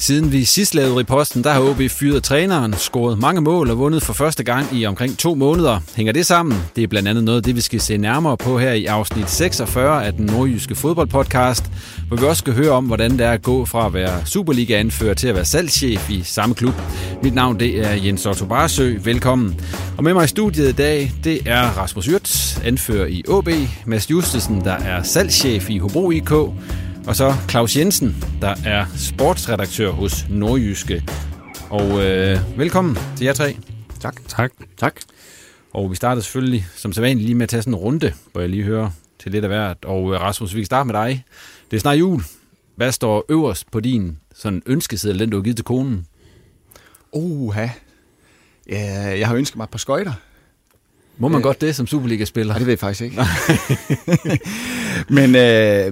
Siden vi sidst lavede Ripodsten, der har OB fyret træneren, scoret mange mål og vundet for første gang i omkring 2 måneder. Hænger det sammen? Det er blandt andet noget af det, vi skal se nærmere på her i afsnit 46 af den nordjyske fodboldpodcast, hvor vi også skal høre om, hvordan det er at gå fra at være Superliga-anfører til at være salgschef i samme klub. Mit navn det er Jens Otto Barsø. Velkommen. Og med mig i studiet i dag, det er Rasmus Würtz, anfører i AaB, Mads Justesen, der er salgschef i Hobro IK, og så Claus Jensen, der er sportsredaktør hos Nordjyske. Og velkommen til jer tre. Tak. Og vi starter selvfølgelig, som sædvanligt, lige med at tage sådan en runde, hvor jeg lige hører til lidt af hvert. Og Rasmus, vi kan starte med dig. Det er snart jul. Hvad står øverst på din sådan ønskeseddel, den du har givet til konen? Oha. Jeg har ønsket mig et par skøjter. Må man godt det som Superliga-spiller? Nej, det ved jeg faktisk ikke.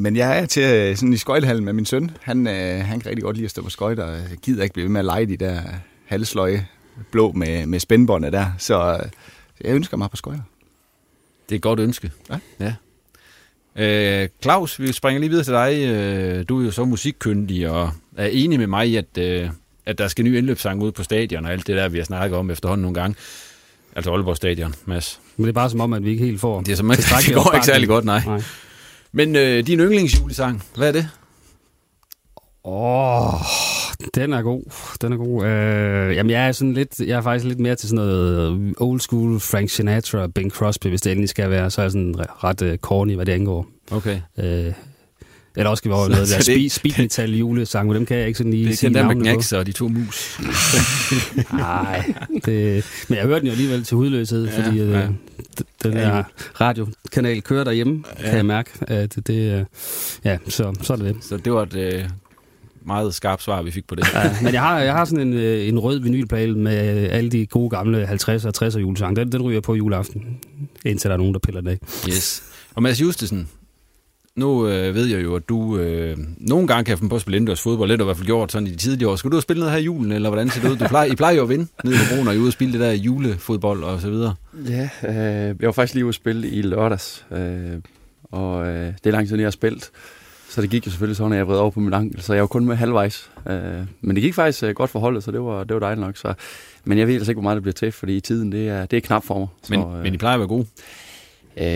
men jeg er til sådan i skøjtehallen med min søn. Han kan rigtig godt lide at stå på skøjter, og gider ikke blive ved med at lege de der halsløje blå med spændbåndet der. Så jeg ønsker mig på skøjter. Det er et godt ønske. Ja. Claus, vi springer lige videre til dig. Du er jo så musikkyndig og er enig med mig i, at der skal ny indløbssang ud på stadion og alt det der, vi har snakket om efterhånden nogle gange. Altså Aalborg Stadion, Mads. Men det er bare som om, at vi ikke helt får... Det er som om, det går ikke særlig godt, nej. Men din yndlingsjulesang, hvad er det? Den er god. Jamen, jeg er faktisk lidt mere til sådan noget old school Frank Sinatra, Bing Crosby, hvis det endelig skal være. Så er jeg sådan ret corny, hvad det angår. Okay. Eller også skal vi over noget der speedmetal julesang, men dem kan jeg ikke sådan lige sige navnet på. Det er den der med knækser og de 2 mus. Nej, men jeg hørte den jo alligevel til hudløshed, fordi den der radiokanal kører derhjemme, kan jeg mærke. Så er det det. Så det var et meget skarpt svar, vi fik på det. Ja, men jeg har sådan en rød vinylplade med alle de gode gamle 50'er og 60'er julesange. Den ryger jeg på juleaften, indtil der er nogen, der piller den af. Yes. Og Mads Justesen, nu ved jeg jo, at du nogle gange kan finde på at spille indendørs fodbold. Lidt har i hvert fald gjort sådan i de tidlige år. Skal du have spillet noget her i julen, eller hvordan ser det ud? I plejer jo at vinde nede i Hobro, og I er ude at spille det der julefodbold og så videre. Ja, jeg var faktisk lige ude at spille i lørdags, og det er lang tid siden, jeg har spillet. Så det gik jo selvfølgelig sådan, at jeg vred over på min ankel, så jeg var kun med halvvejs. Men det gik faktisk godt for holdet, så det var dejligt nok. Så. Men jeg ved altså ikke, hvor meget det bliver til, fordi tiden det er knap for mig. Så, men I plejer at være gode?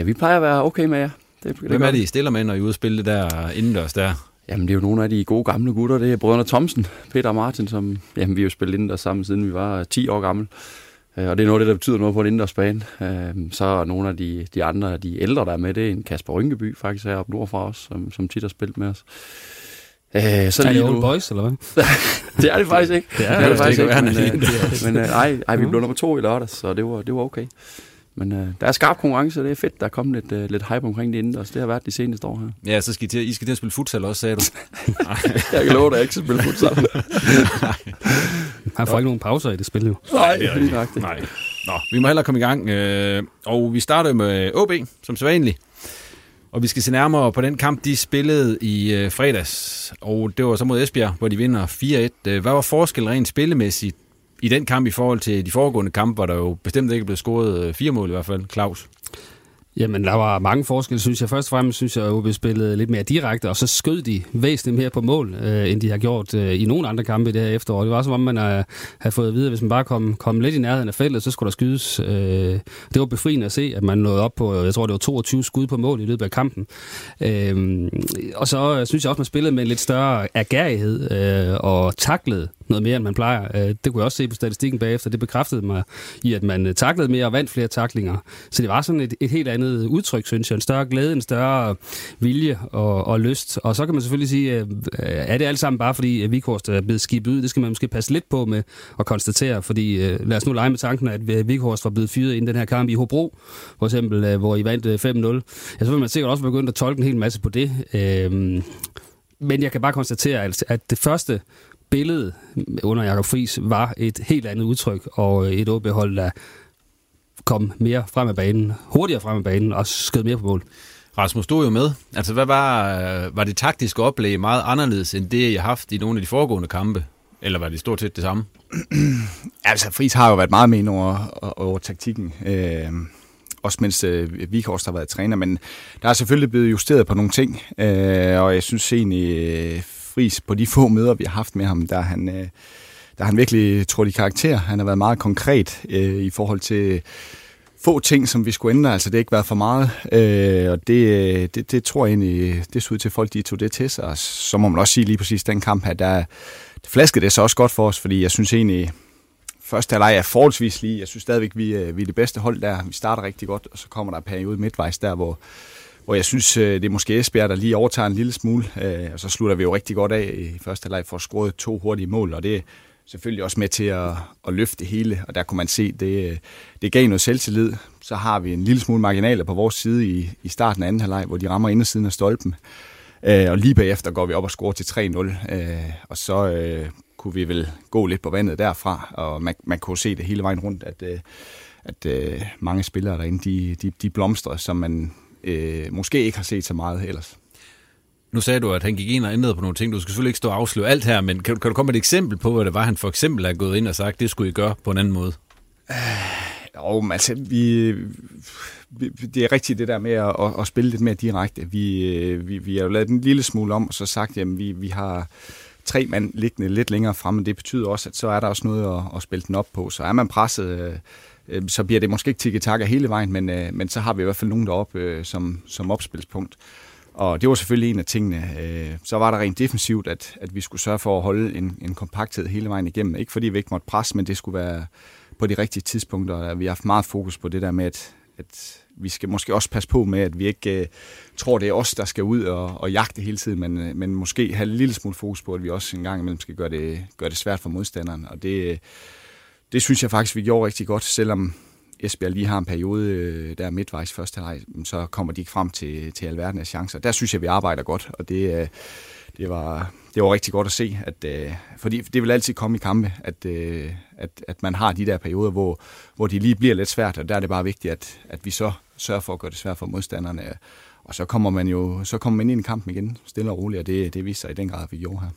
Vi plejer at være okay med jer. Hvem er det, I stiller med, når I er ude at spille det der indendørs der? Jamen, det er jo nogle af de gode gamle gutter. Det er Brøderne Thomsen, Peter og Martin, som vi har jo spillet indendørs sammen, siden vi var 10 år gammel. Og det er noget af det, der betyder noget på en indendørsbane. Så nogle af de andre, de ældre, der er med, det er en Kasper Rynkeby, faktisk heroppe nordfra os, som tit har spillet med os. Så er det old boys, eller hvad? Det er det faktisk ikke. Det er det faktisk ikke, men vi blev nummer 2 i lørdags, så det var okay. Men der er skarp konkurrence, og det er fedt, der er kommet lidt hype omkring det indendørs. Det har været de seneste år her. Ja, så skal I skal til at spille futsal også, sagde du. Jeg kan love, at jeg ikke skal spille futsal. Han får ikke nogen pauser i det spil, jo. Nej, det er rigtigt. Nej. Nå, vi må hellere komme i gang. Og vi starter med OB, som sædvanligt. Og vi skal se nærmere på den kamp, de spillede i fredags. Og det var så mod Esbjerg, hvor de vinder 4-1. Hvad var forskellen rent spillemæssigt i den kamp i forhold til de foregående kampe, hvor der jo bestemt ikke blev scoret 4 mål i hvert fald, Claus? Jamen, der var mange forskelle, synes jeg. Først og fremmest synes jeg, at OB spillede lidt mere direkte, og så skød de væsentligt mere på mål, end de har gjort i nogle andre kampe i det her efterår. Det var som om, man havde fået at vide, at hvis man bare kom lidt i nærheden af feltet, så skulle der skydes. Det var befriende at se, at man nåede op på, jeg tror, det var 22 skud på mål i løbet af kampen. Og så synes jeg også, man spillede med en lidt større agerighed og taklede noget mere, end man plejer. Det kunne jeg også se på statistikken bagefter. Det bekræftede mig i, at man taklede mere og vandt flere taklinger. Så det var sådan et helt andet udtryk, synes jeg. En større glæde, en større vilje og lyst. Og så kan man selvfølgelig sige, er det alt sammen bare fordi Wieghorst er blevet skibet ud? Det skal man måske passe lidt på med at konstatere, fordi lad os nu lege med tanken, at Wieghorst var blevet fyret inden den her kamp i Hobro, for eksempel, hvor I vandt 5-0. Ja, så vil man sikkert også begynde at tolke en hel masse på det. Men jeg kan bare konstatere, at det første billedet under Jacob Friis var et helt andet udtryk, og et OB-hold, der kom mere frem af banen, hurtigere frem af banen, og skød mere på mål. Rasmus, du er jo med. Altså, hvad var det taktiske oplæg meget anderledes, end det, I har haft i nogle af de foregående kampe? Eller var det stort set det samme? Altså, Friis har jo været meget med ind over taktikken. Også mens Wieghorst har været træner, men der er selvfølgelig blevet justeret på nogle ting, og jeg synes egentlig, Friis på de få møder, vi har haft med ham, der han virkelig tror i karakter. Han har været meget konkret i forhold til få ting, som vi skulle ændre. Altså, det har ikke været for meget. Og det tror jeg egentlig, det så ud til folk, de tog det til sig. Og så må man også sige lige præcis den kamp her, der flaskede det så også godt for os, fordi jeg synes egentlig, første halvleg er forholdsvis lige. Jeg synes stadigvæk, vi er det bedste hold der. Vi starter rigtig godt, og så kommer der en periode midtvejs der, hvor jeg synes, det er måske Esbjerg, der lige overtager en lille smule, og så slutter vi jo rigtig godt af i første halvleg for at score 2 hurtige mål, og det er selvfølgelig også med til at løfte det hele, og der kunne man se, det gav noget selvtillid. Så har vi en lille smule marginaler på vores side i starten af anden halvleg, hvor de rammer indersiden af stolpen, og lige bagefter går vi op og scorer til 3-0, og så kunne vi vel gå lidt på vandet derfra, og man kunne se det hele vejen rundt, at mange spillere derinde, de blomstrer, som man måske ikke har set så meget ellers. Nu sagde du, at han gik ind og ændrede på nogle ting. Du skal selvfølgelig ikke stå og afsløre alt her, men kan du komme med et eksempel på, hvad det var, han for eksempel har gået ind og sagt, det skulle I gøre på en anden måde? Altså, det er rigtigt det der med at spille lidt mere direkte. Vi har jo lavet en lille smule om, og så sagt, jamen vi har 3 mand liggende lidt længere fremme. Det betyder også, at så er der også noget at spille den op på. Så er man presset, så bliver det måske ikke tiki-taka hele vejen, men så har vi i hvert fald nogen deroppe som opspilspunkt. Og det var selvfølgelig en af tingene. Så var der rent defensivt, at vi skulle sørge for at holde en kompakthed hele vejen igennem. Ikke fordi vi ikke måtte presse, men det skulle være på de rigtige tidspunkter. Vi har haft meget fokus på det der med, at vi skal måske også passe på med, at vi ikke tror, det er os, der skal ud og jagte hele tiden, men måske have en lille smule fokus på, at vi også en gang imellem skal gøre det svært for modstanderen. Og det synes jeg faktisk, vi gjorde rigtig godt, selvom Esbjerg lige har en periode der midtvejs første halvleg, så kommer de ikke frem til alverdens chancer. Der synes jeg, vi arbejder godt, og det var rigtig godt at se, at, fordi det vil altid komme i kampe, at man har de der perioder, hvor de lige bliver lidt svært, og der er det bare vigtigt, at vi så sørger for at gøre det svært for modstanderne, og så kommer man jo ind i kampen igen, stille og roligt, og det viser sig i den grad, vi gjorde her.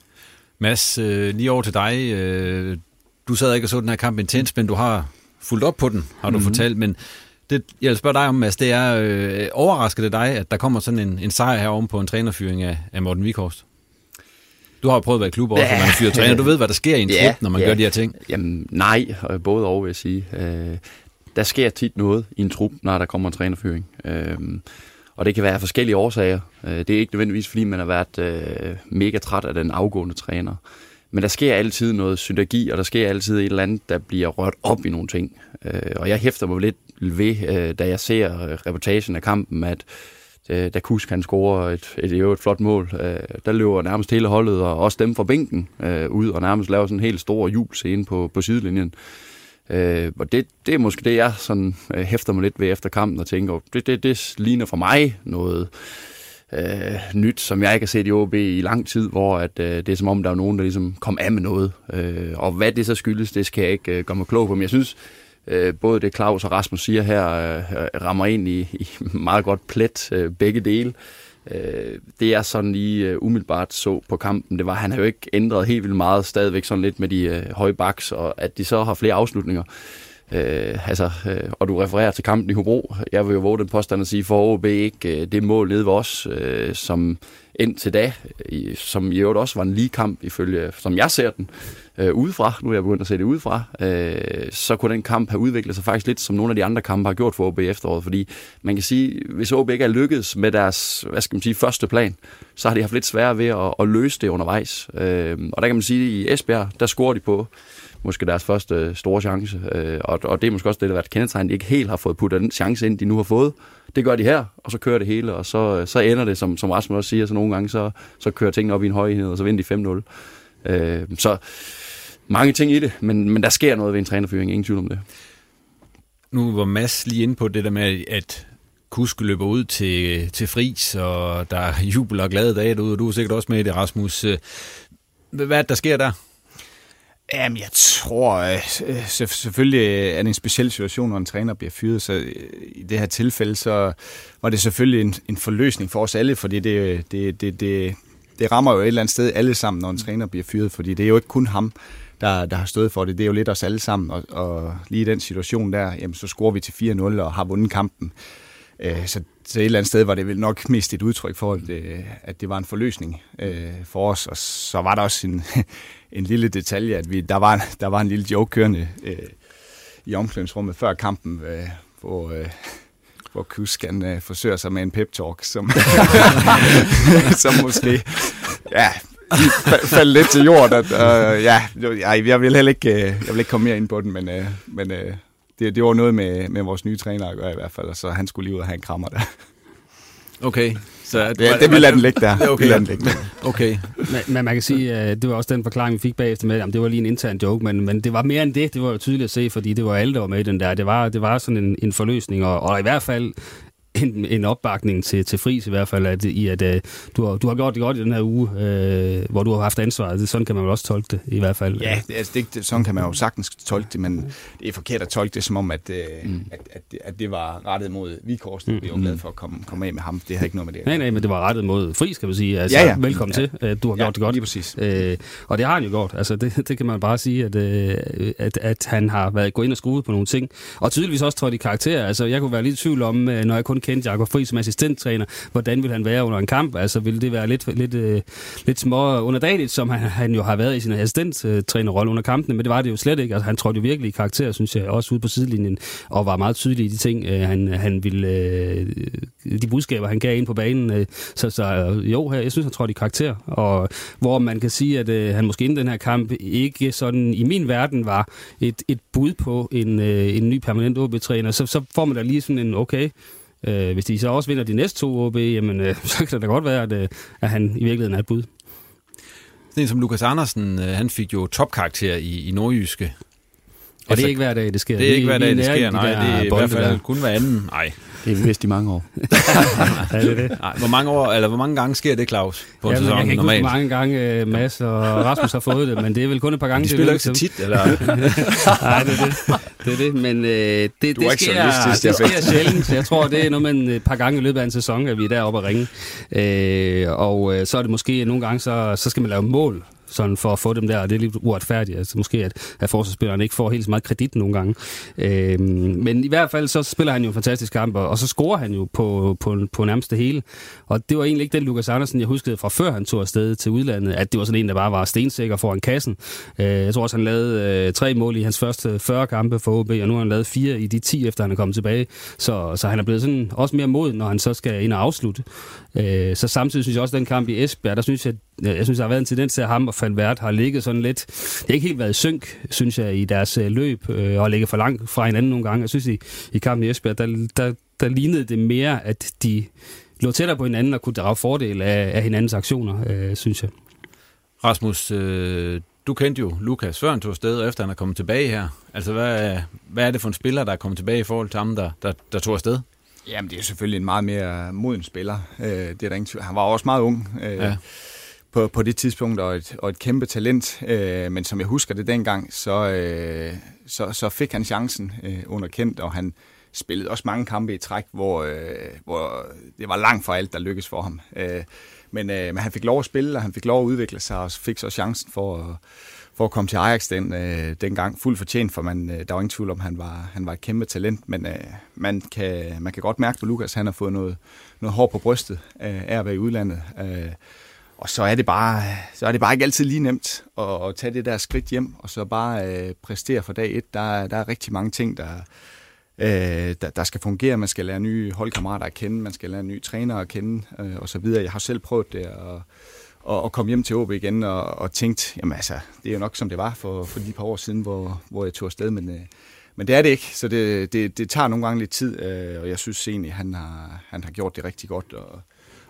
Mads, lige over til dig. Du sad ikke og så den her kamp intens, men du har fulgt op på den, har du fortalt. Men det, jeg vil spørge dig om, Mads, det er overrasker det dig, at der kommer sådan en sejr her oven på en trænerfyring af Morten Wieghorst? Du har jo prøvet at være i klub også, når man fyrer træner. Du ved, hvad der sker i en klub, når man gør de her ting. Jamen nej, både over, vil jeg sige. Der sker tit noget i en trup, når der kommer en trænerfyring. Og det kan være forskellige årsager. Det er ikke nødvendigvis, fordi man har været mega træt af den afgående træner. Men der sker altid noget synergi, og der sker altid et eller andet, der bliver rørt op i nogle ting. Og jeg hæfter mig lidt ved, da jeg ser reportagen af kampen, at da Kusk han scorer et flot mål, der løber nærmest hele holdet, og også dem fra bænken ud, og nærmest laver sådan en helt stor jubelscene på sidelinjen. Og det er måske det, jeg sådan hæfter mig lidt ved efter kampen og tænker, det ligner for mig noget nyt, som jeg ikke har set i OB i lang tid, hvor at, det er som om, der er nogen, der ligesom kom af med noget. Og hvad det så skyldes, det skal jeg ikke gøre mig klog på. Men jeg synes, både det Claus og Rasmus siger her, rammer ind i meget godt plet begge dele. Det jeg sådan lige umiddelbart så på kampen, det var, han har jo ikke ændret helt vildt meget, stadigvæk sådan lidt med de høje backs, og at de så har flere afslutninger. Og du refererer til kampen i Hobro. Jeg vil jo våge den påstand at sige, for AaB ikke det mål nede ved os, som indtil da, som i øvrigt også var en lige kamp, ifølge, som jeg ser den, udefra, nu er jeg begyndt at se det udefra, så kunne den kamp have udviklet sig faktisk lidt, som nogle af de andre kampe har gjort for AaB efteråret, fordi man kan sige, hvis AaB ikke er lykkedes med deres, hvad skal man sige, første plan, så har de haft lidt sværere ved at løse det undervejs. Og der kan man sige, at i Esbjerg, der scorer de på måske deres første store chance, og det er måske også det, der har været kendetegn, de ikke helt har fået puttet den chance ind, de nu har fået. Det gør de her, og så kører det hele, og så ender det, som Rasmus også siger, så nogle gange, så kører tingene op i en høj enhed, og så vinder de 5-0. Så mange ting i det, men der sker noget ved en trænerfyring, ingen tvivl om det. Nu var Mads lige inde på det der med, at Kusk løber ud til Friis, og der er jubel og glade dage derude, og du er sikkert også med i det, Rasmus. Hvad er det, der sker der? Jamen, jeg tror, selvfølgelig er det en speciel situation, når en træner bliver fyret, så i det her tilfælde, så var det selvfølgelig en forløsning for os alle, fordi det rammer jo et eller andet sted alle sammen, når en træner bliver fyret, fordi det er jo ikke kun ham, der har stået for det, det er jo lidt os alle sammen, og lige i den situation der, jamen, så scorer vi til 4-0 og har vundet kampen. Så et eller andet sted var det vel nok mest et udtryk for, at det var en forløsning for os. Og så var der også en lille detalje, at der var en lille joke kørende i omklædningsrummet før kampen, hvor Kusk forsøger sig med en pep-talk, som måske faldt lidt til jorden. Jeg vil ikke komme mere ind på den, men det var noget med vores nye træner at gøre i hvert fald, og så han skulle lige ud og have en krammer der. Okay. Så det vil lade den ligge der. Okay. Men man kan sige, at det var også den forklaring, vi fik bagefter med, at det var lige en intern joke, men det var mere end det. Det var jo tydeligt at se, fordi det var alle, der var med i den der. Det var sådan en forløsning, og i hvert fald en opbakning til Friis i hvert fald, at du har gjort det godt i den her uge, hvor du har haft ansvaret. Sådan kan man jo også tolke det i hvert fald. Ja, sådan kan man jo sagtens tolke det, men det er forkert at tolke det som om, at det var rettet mod Wieghorst. Vi var glade for at komme af med ham. Det har ikke noget med det. Nej, men det var rettet mod Friis, kan man sige. Altså, ja. Velkommen til. Du har gjort det godt. Lige præcis. Og det har han jo gjort. Altså, det kan man bare sige, at han har været gået ind og skruet på nogle ting. Og tydeligvis også trådt i karakter. Altså, jeg kunne være lidt i tvivl om, når jeg kun kendte Jacob Friis som assistenttræner, hvordan vil han være under en kamp? Altså, vil det være lidt små underdaligt, som han jo har været i sin assistenttrænerrolle under kampene, men det var det jo slet ikke. Altså, han trådte jo virkelig i karakter, synes jeg, også ude på sidelinjen, og var meget tydelig i de ting, han ville, de budskaber, han gav ind på banen. Jeg synes, han trådte i karakter, og hvor man kan sige, at han måske inden den her kamp ikke sådan, i min verden, var et bud på en ny permanent OB-træner, så får man da lige sådan en, okay, hvis de så også vinder de næste 2 OB, jamen, så kan det da godt være, at han i virkeligheden er et bud. Sådan som Lucas Andersen, han fik jo topkarakter i Nordjyske. Og det er ikke hver dag, det sker. Det er ikke hver dag, det sker, nej. Det er i hvert fald kun hver anden. Nej. Det er vist i mange år. Ja, det er det. Ej, hvor mange gange sker det, Claus, på en sæson normalt? Jeg kan ikke huske, hvor mange gange Mads og Rasmus har fået det, men det er vel kun et par gange. De spiller ikke så tit, eller? Nej, det er det. Men det sker sjældent. Jeg tror, det er noget med et par gange i løbet af en sæson, at vi er deroppe at ringe. Og så er det måske nogle gange, så skal man lave mål, sådan for at få dem der, og det er lidt uretfærdigt. Altså måske, at forsvarsspillerne ikke får helt så meget kredit nogle gange. Men i hvert fald, så spiller han jo en fantastisk kamp, og så scorer han jo på nærmest det hele. Og det var egentlig ikke den Lucas Andersen, jeg huskede fra før han tog afsted til udlandet, at det var sådan en, der bare var stensikker foran kassen. Jeg tror også, han lavede 3 mål i hans første 40 kampe for OB, og nu har han lavet 4 i de 10, efter han er kommet tilbage. Så han er blevet sådan også mere moden, når han så skal ind og afslutte. Så samtidig synes jeg også, den kamp i Esbjerg, der synes jeg synes, der har været en tendens til, at ham og Falvert har ligget sådan lidt. Det har ikke helt været i synk, synes jeg, i deres løb, og ligget for langt fra hinanden nogle gange. Jeg synes, i kampen i Esbjerg, der lignede det mere, at de lå tættere på hinanden og kunne drage fordel af hinandens aktioner, synes jeg. Rasmus, du kendte jo Lucas før han tog afsted, og efter han er kommet tilbage her. Altså, hvad er det for en spiller, der er kommet tilbage i forhold til ham, der tog afsted? Jamen, det er selvfølgelig en meget mere moden spiller. Det er der ingen tvivl. Han var også meget ung på det tidspunkt, og et kæmpe talent. Men som jeg husker det dengang, så fik han chancen under Kent, og han spillede også mange kampe i træk, hvor det var langt fra alt, der lykkedes for ham. Men han fik lov at spille, og han fik lov at udvikle sig, og fik så chancen for at komme til Ajax dengang. Fuldt fortjent, for der var ingen tvivl om, at han var et kæmpe talent, men man kan godt mærke på Lucas, han har fået noget hår på brystet af at være i udlandet. Og så er det bare ikke altid lige nemt at tage det der skridt hjem, og så bare præstere fra dag et. Der er rigtig mange ting, der skal fungere. Man skal lære nye holdkammerater at kende, man skal lære nye trænere at kende, og så videre. Jeg har selv prøvet det, og kom hjem til AaB igen og tænkte, jamen altså, det er jo nok som det var for de par år siden, hvor jeg tog afsted, men det er det ikke, så det tager nogle gange lidt tid, og jeg synes egentlig, han har gjort det rigtig godt,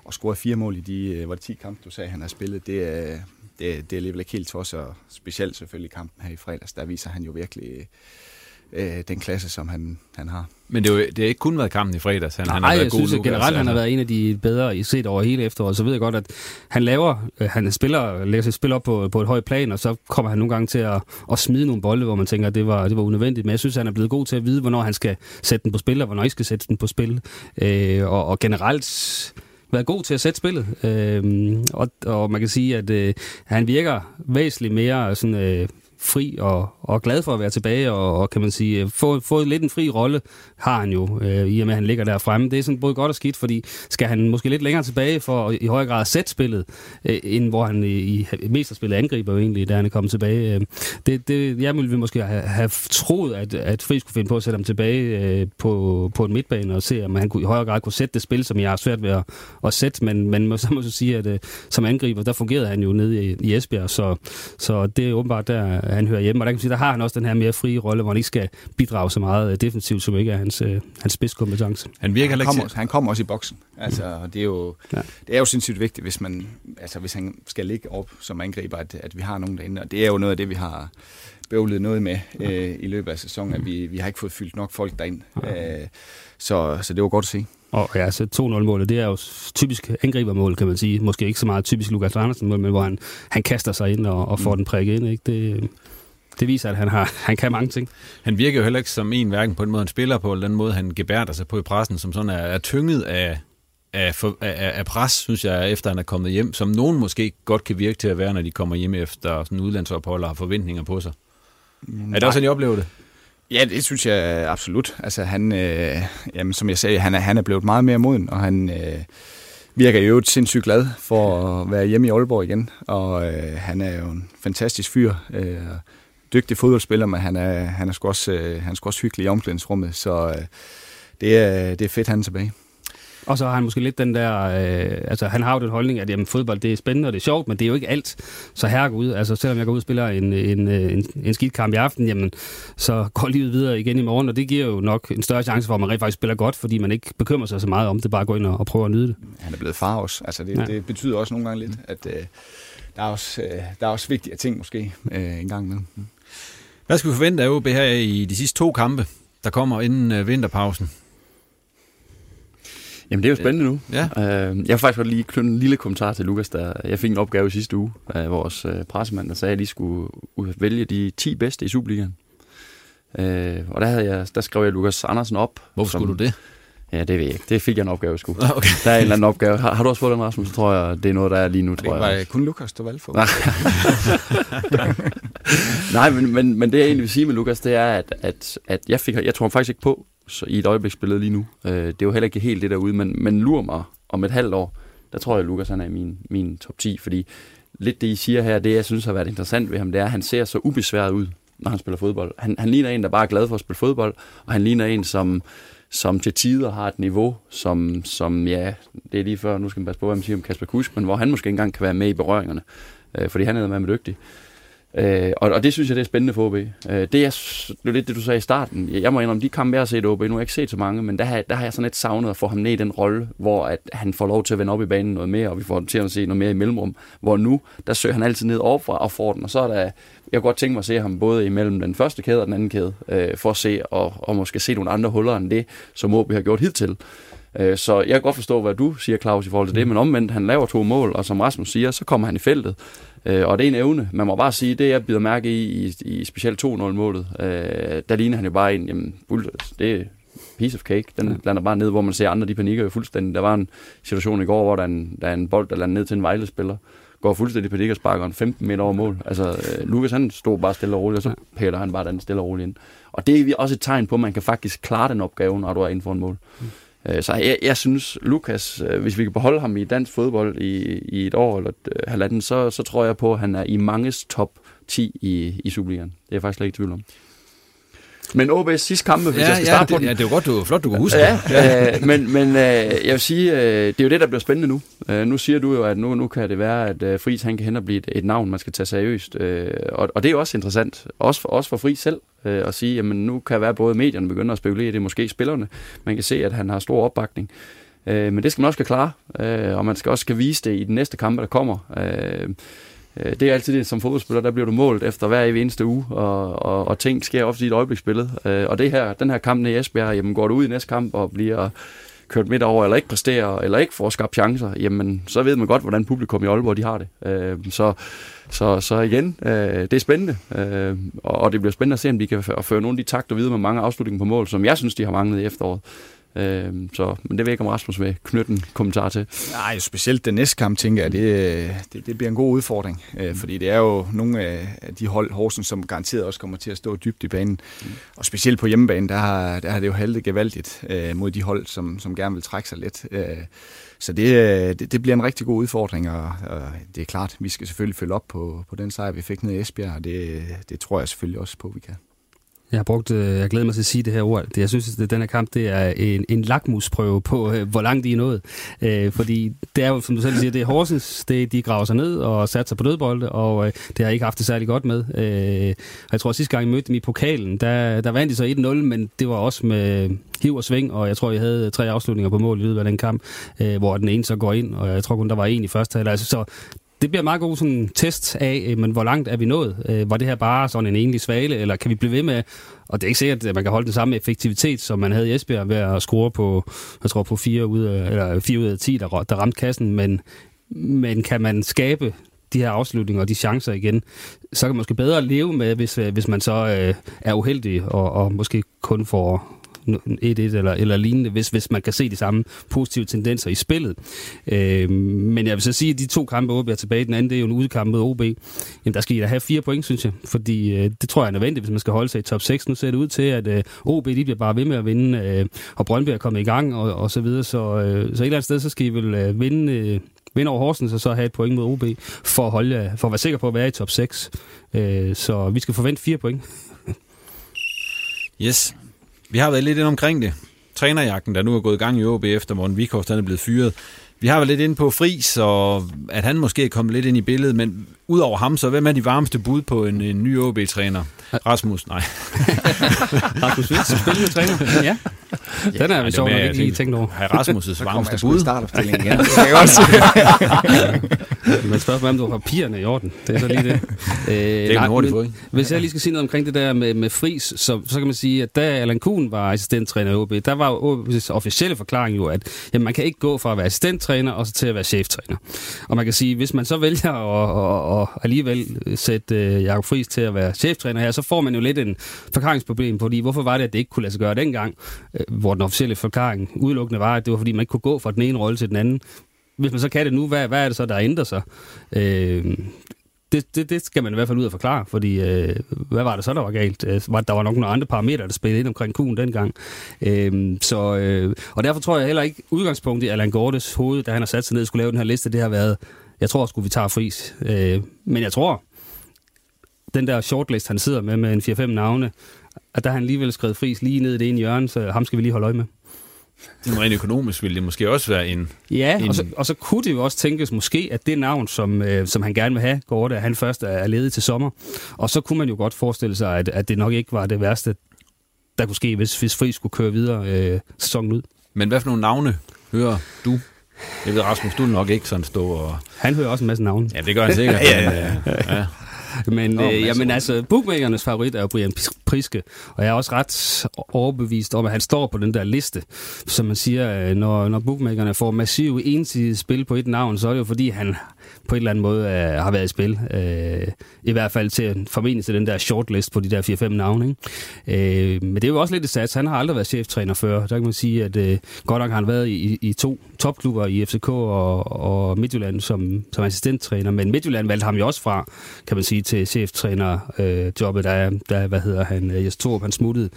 og scoret 4 mål i de, var det 10 kampe, du sagde, han har spillet, det er alligevel ikke helt tosset, og specielt selvfølgelig kampen her i fredags, der viser han jo virkelig den klasse, som han har. Men det har ikke kun været kampen i fredags. Nej, jeg synes generelt, han har været en af de bedre i set over hele efteråret. Så ved jeg godt, at han lægger sig spil op på et højt plan, og så kommer han nogle gange til at smide nogle bolde, hvor man tænker, at det var unødvendigt. Men jeg synes, han er blevet god til at vide, hvornår han skal sætte den på spil, og hvornår ikke skal sætte den på spil. Og generelt været god til at sætte spillet. Og man kan sige, at han virker væsentligt mere sådan fri og glad for at være tilbage, og kan man sige, få lidt en fri rolle har han jo, i og med at han ligger der fremme. Det er sådan både godt og skidt, fordi skal han måske lidt længere tilbage for i højere grad at sætte spillet, end hvor han i mesterspillet angriber jo egentlig, da han er kommet tilbage. Jeg ville måske have troet, at Friis kunne finde på at sætte ham tilbage på en midtbane og se, om han i højere grad kunne sætte det spil, som jeg har svært ved at sætte, men så må jeg sige, at som angriber, der fungerede han jo nede i Esbjerg, så det er åbenbart der han hører hjemme, og der kan man sige, der har han også den her mere frie rolle, hvor han ikke skal bidrage så meget defensivt, som ikke er hans spidskompetence. Han kommer også i boksen. Altså, det er jo sindssygt vigtigt, hvis han skal ligge op som angriber, at vi har nogen derinde, og det er jo noget af det, vi har bøvlet noget med i løbet af sæsonen, at vi har ikke fået fyldt nok folk derind. Så det var godt at se. Og ja, så 2-0-målet, det er jo typisk angribermål, kan man sige. Måske ikke så meget typisk Lucas Andersen-mål, men hvor han kaster sig ind og får den prikket ind, ikke? Det viser, at han kan mange ting. Han virker jo heller ikke som en, hverken på den måde, han spiller på, eller den måde, han gebærder sig på i pressen, som sådan er tynget af pres, synes jeg, efter han er kommet hjem, som nogen måske godt kan virke til at være, når de kommer hjem efter sådan en udlandsophold og har forventninger på sig. Er det også sådan, I oplever det? Ja, det synes jeg absolut. Altså jamen, som jeg sagde, han er blevet meget mere moden, og han virker jo sindssygt glad for at være hjemme i Aalborg igen. Og han er jo en fantastisk fyr, dygtig fodboldspiller, men han er sgu også, også hyggelig i omklædningsrummet, så det er fedt, han er tilbage. Og så har han måske lidt den der, han har jo den holdning, at jamen, fodbold, det er spændende, og det er sjovt, men det er jo ikke alt. Så herregud, altså selvom jeg går ud og spiller en skidt kamp i aften, jamen, så går livet videre igen i morgen, og det giver jo nok en større chance for, at man rent faktisk spiller godt, fordi man ikke bekymrer sig så meget om det, bare går ind og prøver at nyde det. Han er blevet far også. Altså det betyder også nogle gange lidt, at der er også vigtige ting måske en gang imellem. Hvad skal vi forvente af OB her i de sidste 2 kampe, der kommer inden vinterpausen? Jamen, det er jo spændende nu. Ja. Jeg har faktisk godt lige knyttet en lille kommentar til Lucas, der jeg fik en opgave i sidste uge af vores pressemand, der sagde, at de skulle vælge de 10 bedste i Superligaen. Og der skrev jeg Lucas Andersen op. Hvorfor skulle du det? Ja, det ved jeg ikke. Det fik jeg en opgave i sgu. Okay. Der er en eller anden opgave. Har du også fået den, Rasmus? Så tror jeg, det er noget, der er lige nu, tror jeg. Det var kun Lucas, du valgte for. Nej, men det jeg egentlig vil sige med Lucas, det er, at jeg tror faktisk ikke på, så i et øjebliksbillede lige nu. Det er jo heller ikke helt det derude, men lurer mig om et halvt år, der tror jeg, Lucas han er i min top 10, fordi lidt det, I siger her, det jeg synes har været interessant ved ham, det er, at han ser så ubesværet ud, når han spiller fodbold. Han ligner en, der bare er glad for at spille fodbold, og han ligner en, som til tider har et niveau, som det er lige før, nu skal man passe på, hvad man siger om Kasper Kusk, men hvor han måske ikke engang kan være med i berøringerne, fordi han er med dygtig. Og det synes jeg, det er spændende for OB. Det er lidt det, du sagde i starten. Jeg må indrømme, de kampe, jeg har set OB, nu har jeg ikke set så mange, men der har jeg sådan lidt savnet at få ham ned i den rolle, hvor at han får lov til at vende op i banen noget mere, og vi får ham til at se noget mere i mellemrum, hvor nu, der søger han altid ned overfra og får den, og så er der Jeg kunne godt tænke mig at se ham både imellem den første kæde og den anden kæde, for at se og måske se nogle andre huller end det, som OB har gjort hidtil. Så jeg kan godt forstå, hvad du siger, Claus, i forhold til det, men omvendt, han laver 2 mål, og som Rasmus siger, så kommer han i feltet. Og det er en evne. Man må bare sige, det jeg bider mærke i specielt 2-0-målet, der ligner han jo bare en, jamen, det er piece of cake. Den lander bare ned, hvor man ser andre, de panikker jo fuldstændig. Der var en situation i går, hvor der er en bold, der lander ned til en Vejle-spiller, går fuldstændig panik og sparker en 15 meter over mål. Altså, Lucas, han stod bare stille og roligt, og så pæler han bare den stille og roligt ind. Og det er også et tegn på, at man kan faktisk klare den opgave, når du er inden for en mål. Så jeg synes, Lucas, hvis vi kan beholde ham i dansk fodbold i et år eller halvanden, så tror jeg på, at han er i manges top 10 i Superligaen. Det er jeg faktisk slet ikke i tvivl om. Men OB's sidste kampe, hvis jeg skal starte på den. Ja, det er jo godt, flot, du kan huske det. Ja. Men jeg vil sige, det er jo det, der bliver spændende nu. Nu siger du jo, at nu kan det være, at Friis han kan hen og blive et navn, man skal tage seriøst. Og det er også interessant, også for Friis selv, at sige, jamen nu kan være både medierne begynder at spekulere, det er måske spillerne. Man kan se, at han har stor opbakning. Men det skal man også klare, og man skal også vise det i den næste kampe, der kommer. Det er altid det, som fodboldspiller, der bliver du målt efter hver eneste uge, og ting sker ofte i et øjebliksbillede. Og den her kamp nede i Esbjerg, jamen går du ud i næste kamp og bliver kørt midt over, eller ikke præsterer, eller ikke får skabt chancer, jamen så ved man godt, hvordan publikum i Aalborg de har det. Så igen, det er spændende, og det bliver spændende at se, om de kan føre nogle af de takter videre med mange afslutninger på mål, som jeg synes, de har manglet i efteråret. Så, men det ved jeg ikke, om Rasmus vil knytte en kommentar til. Nej, specielt den næste kamp, tænker jeg, det bliver en god udfordring, fordi det er jo nogle af de hold, Horsens, som garanteret også kommer til at stå dybt i banen. Og specielt på hjemmebane, der har det jo haltet gevaldigt mod de hold, som gerne vil trække sig lidt. Så det bliver en rigtig god udfordring, og det er klart, vi skal selvfølgelig følge op på den sejr, vi fik ned i Esbjerg, og det tror jeg selvfølgelig også på, vi kan. Jeg glæder mig til at sige det her ord. Jeg synes, at den her kamp, det er en lakmusprøve på, hvor langt de er nået. Fordi det er jo, som du selv siger, det er Horsens, de graver sig ned og satser på dødbolde, og det har jeg ikke haft det særlig godt med. Og jeg tror, at sidste gang jeg mødte dem i pokalen, der vandt de så 1-0, men det var også med hiv og sving, og jeg tror, jeg havde 3 afslutninger på mål i løbet af den kamp, hvor den ene så går ind, og jeg tror kun, der var 1 i første halvleg. Altså, så det bliver meget god sådan, test af, men hvor langt er vi nået? Var det her bare sådan en enlig svale, eller kan vi blive ved med? Og det er ikke sikkert, at man kan holde den samme effektivitet, som man havde i Esbjerg ved at score på, jeg tror på 4 ud af 10, der ramte kassen, men kan man skabe de her afslutninger og de chancer igen, så kan man måske bedre leve med, hvis man så er uheldig og måske kun får 1-1 eller lignende, hvis man kan se de samme positive tendenser i spillet. Men jeg vil så sige, at de 2 kampe, OB er tilbage, den anden, det er jo en udkamp mod OB. Jamen, der skal I da have 4 point, synes jeg, fordi det tror jeg er nødvendigt, hvis man skal holde sig i top 6. Nu ser det ud til, at OB, de bliver bare ved med at vinde, og Brøndby er kommet i gang, og så videre. Så et eller andet sted, så skal I vel vinde over Horsens, og så have et point mod OB, for at være sikker på at være i top 6. Så vi skal forvente 4 point. Yes. Vi har været lidt ind omkring det. Trænerjagten, der nu er gået i gang i AaB efter Morten Wieghorst, han er blevet fyret. Vi har været lidt inde på Friis, og at han måske er kommet lidt ind i billedet, men udover ham, så hvem er de varmeste bud på en ny AaB-træner? Rasmus, nej. Rasmus Würtz, som spillende træner. Ja. Den er vi så ikke lige tænkt over. Har Rasmus' varmeste bud? Så kommer jeg igen. Det kan jeg godt se. Man spørger, om du har papirerne i orden. Det er så lige det. Det er en hurtig fod. Hvis jeg lige skal sige noget omkring det der med Friis, så kan man sige, at da Allan Kuhn var assistenttræner i AaB, der var AaB's officielle forklaring jo, at jamen, man kan ikke gå fra at være assistenttræner og så til at være cheftræner. Og man kan sige, hvis man så vælger at alligevel sætte Jacob Friis til at være cheftræner her, så får man jo lidt en forklaringsproblem, fordi hvorfor var det, at det ikke kunne lade sig gøre dengang, hvor den officielle forklaring udelukkende var, at det var, fordi man ikke kunne gå fra den ene rolle til den anden. Hvis man så kan det nu, hvad er det så, der ændrer sig? Det skal man i hvert fald ud og forklare, fordi hvad var det så, der var galt? Der var nok nogle andre parametre, der spillede ind omkring Kuhn dengang. Og derfor tror jeg heller ikke, udgangspunktet i Allan Gordes hoved, da han har sat sig ned og skulle lave den her liste, det har været, jeg tror sgu, vi tager Friis. Men jeg tror, den der shortlist, han sidder med en 4-5 navne, at der har han alligevel skrevet Friis lige ned i det ene hjørne, så ham skal vi lige holde øje med. Det rent økonomisk ville det måske også være en... Ja, og så kunne det jo også tænkes måske, at det navn, som han gerne vil have, Gorte, han først er ledet til sommer. Og så kunne man jo godt forestille sig, at det nok ikke var det værste, der kunne ske, hvis Friis skulle køre videre sæsonen ud. Men hvad for nogle navne hører du? Jeg ved, Rasmus, du nok ikke sådan stå og... Han hører også en masse navne. Ja, det gør han sikkert. Men jamen, altså, bookmakernes favorit er jo Brian Priske, og jeg er også ret overbevist om, at han står på den der liste. Som man siger, når bookmakerne får massive ensidige spil på et navn, så er det jo fordi, han på en eller anden måde har været i spil. I hvert fald formentlig til den der shortlist på de der 4-5 navne. Ikke? Men det er jo også lidt et sats. Han har aldrig været cheftræner før. Der kan man sige, at godt nok har han været i to topklubber i FCK og Midtjylland som assistenttræner, men Midtjylland valgte ham jo også fra, kan man sige, til cheftrænerjobbet, der hvad hedder han, Jes Torp, han smuttede.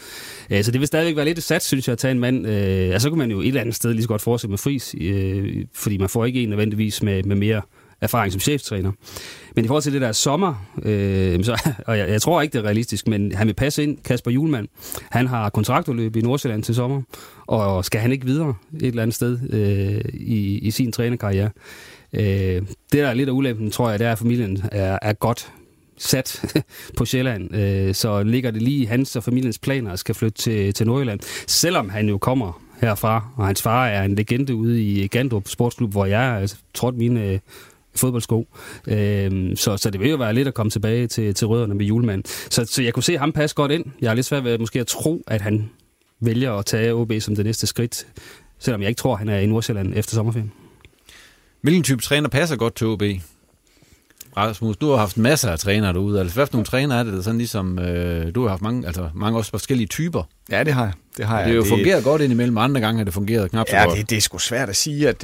Så det vil stadigvæk være lidt et sats, synes jeg, at tage en mand. Så kunne man jo et eller andet sted lige så godt fortsætte med Friis, fordi man får ikke en nødvendigvis med mere erfaring som cheftræner. Men i forhold til det der sommer, og jeg tror ikke, det er realistisk, men han vil passe ind, Kasper Julemand. Han har kontraktudløb i Nordsjælland til sommer, og skal han ikke videre et eller andet sted i sin trænerkarriere? Det, der er lidt af ulempen, tror jeg, det er, at familien er godt sat på Sjælland, så ligger det lige i hans og familiens planer at skal flytte til Nordjylland, selvom han jo kommer herfra, og hans far er en legende ude i Gandrup Sportsklub, hvor jeg trådte mine fodboldsko. Så det vil jo være lidt at komme tilbage til rødderne med Julemand. Så jeg kunne se ham passe godt ind. Jeg har lidt svært ved måske at tro, at han vælger at tage OB som det næste skridt, selvom jeg ikke tror, han er i Nordsjælland efter sommerferien. Hvilken type træner passer godt til OB? Rasmus, du har haft masser af trænere derude. Altså, hvad for nogle trænere er det, der sådan ligesom... du har haft mange også forskellige typer. Ja, det har jeg. Det jo fungerer godt indimellem, andre gange har det fungeret knap så godt. Ja, det er sgu svært at sige, at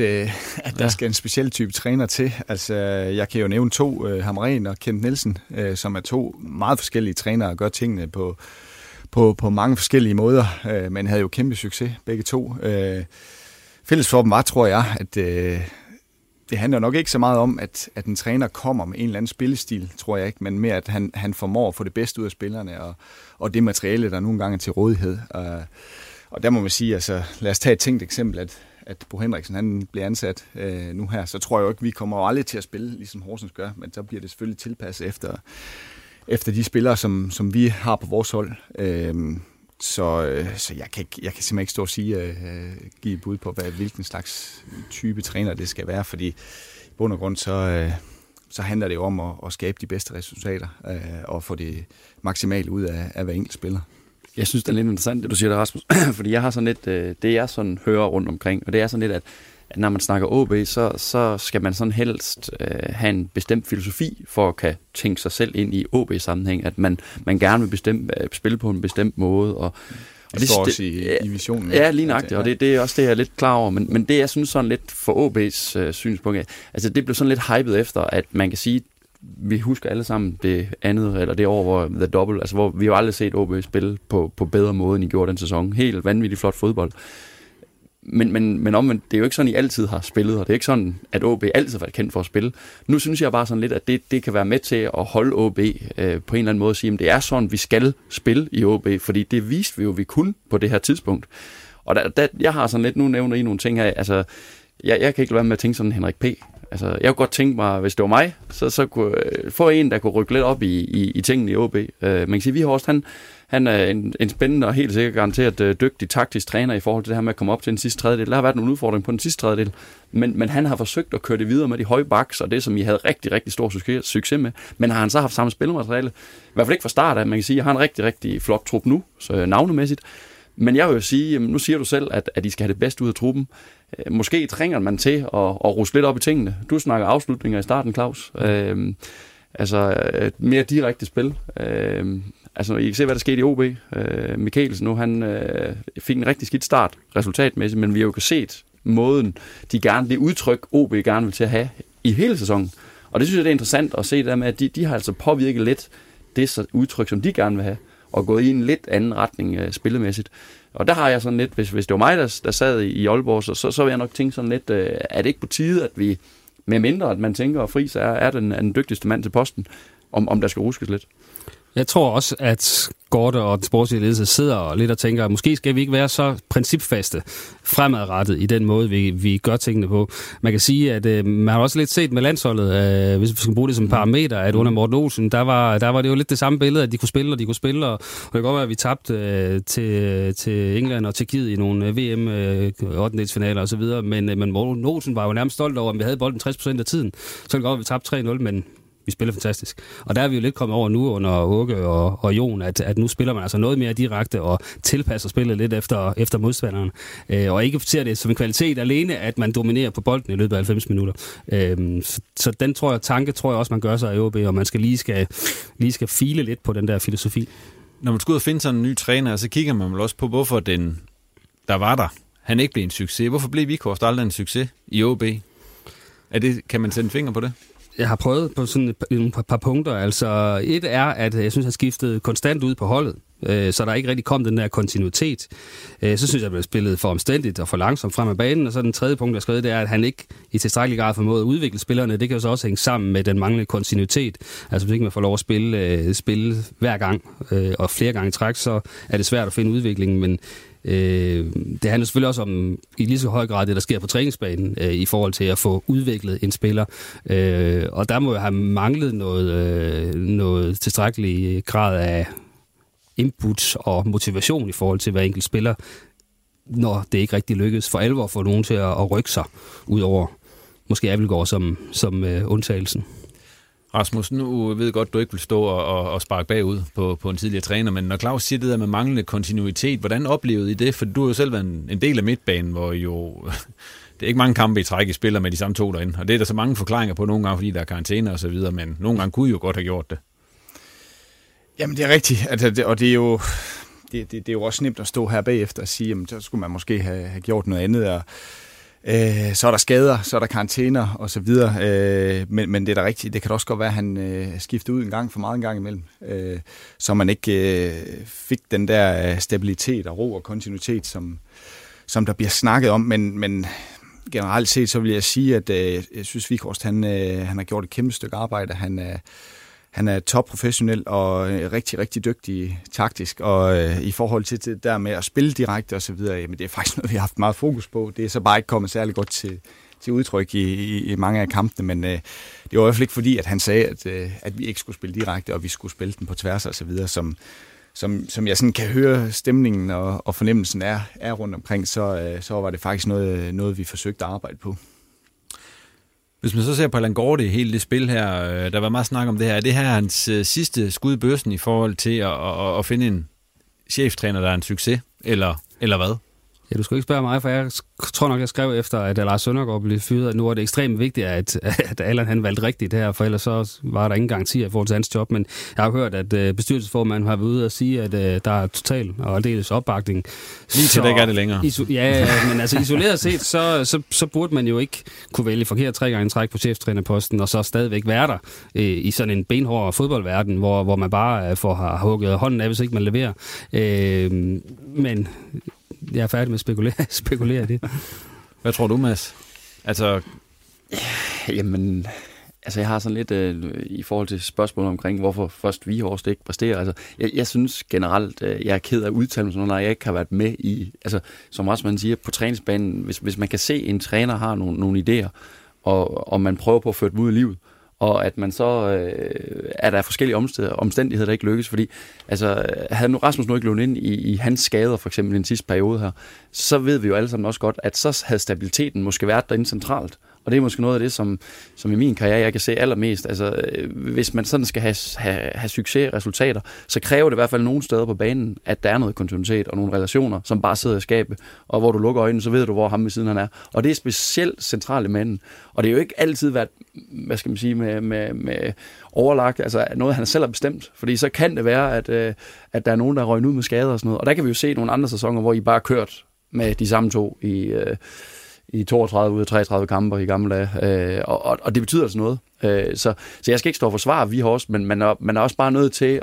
der skal en speciel type træner til. Altså, jeg kan jo nævne to, Hamren og Kent Nielsen, som er to meget forskellige trænere og gør tingene på mange forskellige måder, men havde jo kæmpe succes, begge to. Fælles for dem var, tror jeg, at... det handler nok ikke så meget om, at en træner kommer med en eller anden spillestil, tror jeg ikke, men mere, at han formår at få det bedste ud af spillerne og det materiale, der nogle gange er til rådighed. Og der må man sige, altså, lad os tage et tænkt eksempel, at Bo Henriksen, han bliver ansat nu her, så tror jeg jo ikke, vi kommer jo aldrig til at spille, ligesom Horsens gør, men så bliver det selvfølgelig tilpasset efter de spillere, som vi har på vores hold. Så jeg kan simpelthen ikke stå og give bud på, hvilken slags type træner det skal være, fordi i bund og grund så handler det jo om at skabe de bedste resultater og få det maksimale ud af hver enkelt spiller. Jeg synes, det er lidt interessant, det du siger der, Rasmus, fordi jeg har sådan lidt, det jeg sådan hører rundt omkring, og det er sådan lidt, at når man snakker OB, så skal man sådan helst have en bestemt filosofi for at kan tænke sig selv ind i OB-sammenhæng, at man gerne vil spille på en bestemt måde. Og det står også i visionen. Ja, lige nøjagtigt, og det er også det, jeg er lidt klar over, men det, jeg synes sådan lidt for OB's synspunkt, altså det blev sådan lidt hypet efter, at man kan sige, vi husker alle sammen det år, hvor The Double, altså hvor vi jo aldrig set OB spille på bedre måde, end I gjorde den sæson. Helt vanvittigt flot fodbold. Men omvendt, det er jo ikke sådan, I altid har spillet, og det er ikke sådan, at AaB altid har været kendt for at spille. Nu synes jeg bare sådan lidt, at det kan være med til at holde AaB på en eller anden måde og sige, at det er sådan, vi skal spille i AaB, fordi det viste vi jo, vi kunne på det her tidspunkt. Og jeg har sådan lidt, nu nævner I nogle ting her, altså jeg kan ikke være med at tænke sådan Henrik P. Altså, jeg kunne godt tænke mig, hvis det var mig, så kunne få en, der kunne rykke lidt op i tingene i AaB. Man kan sige, Wieghorst, han er en spændende og helt sikkert garanteret dygtig taktisk træner i forhold til det her med at komme op til den sidste tredjedel. Der har været nogle udfordringer på den sidste tredjedel, men han har forsøgt at køre det videre med de høje baks og det, som I havde rigtig, rigtig stor succes med. Men har han så haft samme spilmateriale? I hvert fald ikke fra start af, man kan sige, jeg har en rigtig, rigtig flot trup nu, så navnemæssigt. Men jeg vil jo sige, nu siger du selv, at I skal have det bedste ud af truppen. Måske trænger man til at ruske lidt op i tingene. Du snakker afslutninger i starten, Claus. Altså, mere direkte spil. Altså, I kan se, hvad der skete i OB. Mikkelsen nu, han fik en rigtig skidt start resultatmæssigt, men vi har jo set måden, det udtryk OB gerne vil til at have i hele sæsonen. Og det synes jeg, det er interessant at se det der med, at de har altså påvirket lidt det udtryk, som de gerne vil have, og gået i en lidt anden retning spillemæssigt. Og der har jeg sådan lidt, hvis det var mig, der sad i Aalborg, så vil jeg nok tænke sådan lidt, er det ikke på tide, at vi, med mindre at man tænker, at Friis er den dygtigste mand til posten, om der skal ruskes lidt? Jeg tror også, at Gorte og den sportslige ledelse sidder lidt og tænker, at måske skal vi ikke være så principfaste fremadrettet i den måde, vi gør tingene på. Man kan sige, at man har også lidt set med landsholdet, hvis vi skal bruge det som parameter, at under Morten Olesen, der var det jo lidt det samme billede, at de kunne spille, og det kan godt være, at vi tabte til England og Tjekkiet i nogle VM 8-delsfinaler osv., men Morten Olesen var jo nærmest stolt over, at vi havde bolden 60% af tiden. Så kan det godt være, at vi tabte 3-0, men Vi spiller fantastisk. Og der er vi jo lidt kommet over nu under Åke og Jon, at nu spiller man altså noget mere direkte og tilpasser spillet lidt efter modstanderen. Og ikke ser det som en kvalitet alene, at man dominerer på bolden i løbet af 90 minutter. Så den tanke tror jeg også, man gør sig i OB, og man skal lige file lidt på den der filosofi. Når man skal ud og finde sådan en ny træner, så kigger man vel også på, hvorfor den, der var der, han ikke blev en succes. Hvorfor blev Wieghorst aldrig en succes i OB? Kan man sætte en finger på det? Jeg har prøvet på sådan et par punkter. Altså, et er, at jeg synes, han skiftede konstant ud på holdet, så der ikke rigtig kom den der kontinuitet. Så synes jeg, blev spillet for omstændigt og for langsomt frem af banen. Og så den tredje punkt, jeg skrev, det er, at han ikke i tilstrækkelig grad formåede at udvikle spillerne. Det kan jo så også hænge sammen med den manglende kontinuitet. Altså, hvis ikke man får lov at spille hver gang og flere gange i træk, så er det svært at finde udviklingen, men det handler selvfølgelig også om i lige så høj grad det, der sker på træningsbanen i forhold til at få udviklet en spiller. Og der må jeg have manglet noget tilstrækkelig grad af input og motivation i forhold til hver enkelt spiller, når det ikke rigtig lykkes for alvor for nogen til at rykke sig ud over måske Abelgaard som undtagelsen. Rasmus, nu ved jeg godt, du ikke vil stå og sparke bagud på en tidligere træner, men når Claus siger det der med manglende kontinuitet, hvordan oplevede I det? For du har jo selv været en del af midtbanen, hvor jo det er ikke mange kampe i træk, I spiller med de samme to derinde. Og det er der så mange forklaringer på nogle gange, fordi der er karantæne og så videre, men nogle gange kunne I jo godt have gjort det. Jamen det er rigtigt, og det er jo... Det er jo også nemt at stå her bagefter og sige, jamen så skulle man måske have gjort noget andet, og så er der skader, så er der karantæner og så videre, men det er da rigtigt. Det kan også godt være, at han skifter ud en gang for meget en gang imellem, så man ikke fik den der stabilitet og ro og kontinuitet, som der bliver snakket om. Men generelt set, så vil jeg sige, at jeg synes, Wieghorst, han har gjort et kæmpe stykke arbejde. Han er topprofessionel og rigtig, rigtig dygtig taktisk, og i forhold til det der med at spille direkte og så videre, jamen det er faktisk noget, vi har haft meget fokus på. Det er så bare ikke kommet særlig godt til udtryk i mange af kampene, men det var i hvert fald ikke fordi, at han sagde, at vi ikke skulle spille direkte, og vi skulle spille den på tværs og så videre, som jeg sådan kan høre stemningen og fornemmelsen er rundt omkring, så var det faktisk noget, vi forsøgte at arbejde på. Hvis man så ser på Allan Kuhn i hele det spil her, der var meget snak om det her. Er det her hans sidste skud i bøssen i forhold til at finde en cheftræner, der er en succes, eller hvad? Ja, du skal ikke spørge mig, for jeg tror nok, jeg skrev efter, at Lars Søndergaard blev fyret, at nu er det ekstremt vigtigt, at Allan han valgte rigtigt her, for ellers så var der ingen garantier i forhold til hans job. Men jeg har hørt, at bestyrelsesformanden har været ude og sige, at der er total og aldeles opbakning. Lige til det ikke er det længere. Ja, men altså isoleret set, så burde man jo ikke kunne vælge forkert 3 gange træk på cheftrænerposten, og så stadigvæk være der i sådan en benhård fodboldverden, hvor man bare har hugget hånden af, hvis ikke man leverer. Men... jeg er færdig med at spekulere det. Hvad tror du, Mads? Altså... jamen, altså jeg har sådan lidt i forhold til spørgsmålet omkring, hvorfor først Wieghorst ikke præsterer. Altså, jeg synes generelt, jeg er ked af udtalelsen, når jeg ikke har været med i... altså, som Rasmus siger, på træningsbanen, hvis man kan se, at en træner har nogle idéer, og man prøver på at føre dem ud i livet, og at man så er der forskellige omstændigheder, der ikke lykkes, fordi altså, havde Rasmus nu ikke løbet ind i hans skader, for eksempel i den sidste periode her, så ved vi jo alle sammen også godt, at så havde stabiliteten måske været derinde centralt, og det er måske noget af det, som i min karriere, jeg kan se allermest. Altså, hvis man sådan skal have succesresultater, så kræver det i hvert fald nogle steder på banen, at der er noget kontinuitet og nogle relationer, som bare sidder i skabet, og hvor du lukker øjnene, så ved du, hvor ham ved siden han er. Og det er specielt centralt i manden. Og det er jo ikke altid været, hvad skal man sige, med overlagt, altså noget, han selv har bestemt. Fordi så kan det være, at der er nogen, der røgner ud med skader og sådan noget. Og der kan vi jo se nogle andre sæsoner, hvor I bare kørt med de samme to i 32 ud af 33 kamper i gamle dage, og det betyder altså noget. Så jeg skal ikke stå og forsvare Wieghorst, men man er også bare nødt til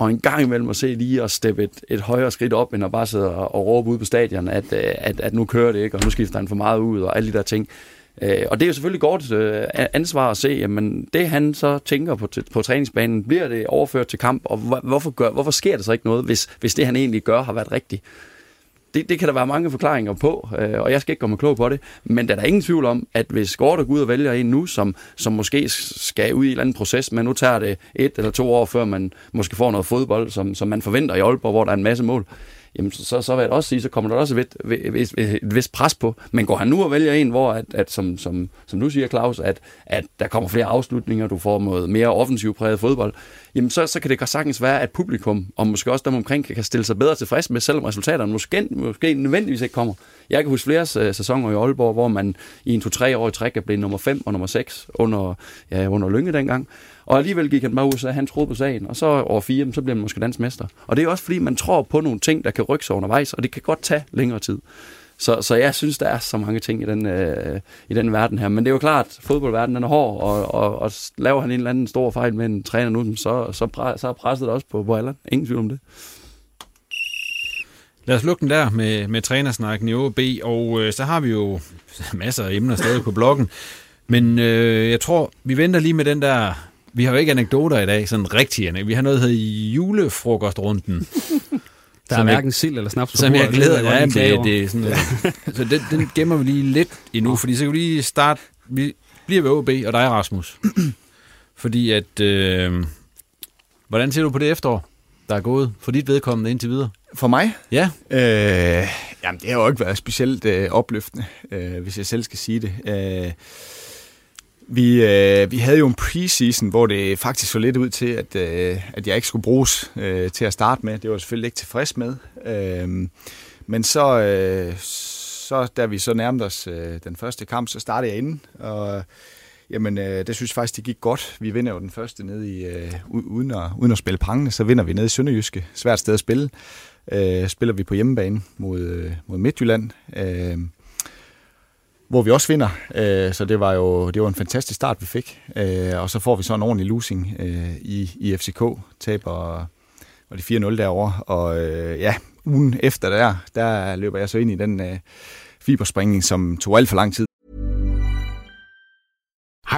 at en gang imellem at se lige og steppe et højere skridt op, end at bare sidde og råbe ud på stadion, at nu kører det ikke, og nu skifter han for meget ud, og alle de der ting. Og det er jo selvfølgelig godt ansvar at se, jamen det han så tænker på træningsbanen, bliver det overført til kamp, og hvorfor sker der så ikke noget, hvis det han egentlig gør har været rigtigt? Det kan der være mange forklaringer på, og jeg skal ikke komme klog på det, men der er ingen tvivl om, at hvis Gorte går ud og vælger en nu, som måske skal ud i en eller anden proces, men nu tager det 1 eller 2 år, før man måske får noget fodbold, som man forventer i Aalborg, hvor der er en masse mål, jamen så vil jeg også sige, så kommer der også et vist pres på. Men går han nu og vælger en, hvor at som du siger, Claus, at der kommer flere afslutninger, du får mod mere offensivt præget fodbold, jamen så kan det sagtens være, at publikum, og måske også dem omkring, kan stille sig bedre tilfreds med, selvom resultaterne måske nødvendigvis ikke kommer. Jeg kan huske flere sæsoner i Aalborg, hvor man i en 2-3 år i træk er blevet nummer 5 og nummer 6 under Lynge dengang. Og alligevel gik han bare ud, så han troede på sagen, og så over 4, så bliver man måske dansmester. Og det er også fordi, man tror på nogle ting, der kan rykke sig undervejs, og det kan godt tage længere tid. Så jeg synes, der er så mange ting i den verden her. Men det er jo klart, at fodboldverdenen er hård, og laver han en eller anden stor fejl med en træner nu, så er presset også på Allan. Ingen tvivl om det. Lad os lukke den der med trænersnakken i AaB, og så har vi jo masser af emner stadig på bloggen. Men jeg tror, vi venter lige med den der... Vi har jo ikke anekdoter i dag, sådan rigtige. Vi har noget, der hedder julefrokostrunden. Der er hverken sild eller snaps på bordet. Som jeg glæder mig af, det er sådan noget. Så den gemmer vi lige lidt endnu, fordi så kan vi lige starte. Vi bliver ved OB og dig, Rasmus. Fordi at... hvordan ser du på det efterår, der er gået for dit vedkommende indtil videre? For mig? Ja. Jamen, det har jo ikke været specielt opløftende, hvis jeg selv skal sige det. Vi havde jo en preseason, hvor det faktisk så lidt ud til, at jeg ikke skulle bruges til at starte med. Det var selvfølgelig ikke tilfreds med. Men så da vi så nærmede os den første kamp, så startede jeg inden. Og jamen, det synes jeg faktisk, det gik godt. Vi vinder jo den første nede i, uden at spille prangende, så vinder vi nede i Sønderjyske. Svært sted at spille. Spiller vi på hjemmebane mod Midtjylland. Hvor vi også vinder, så det var en fantastisk start, vi fik. Og så får vi så en ordentlig losing i FCK, taber og det 4-0 derovre. Og ja, ugen efter der løber jeg så ind i den fibersprængning, som tog alt for lang tid.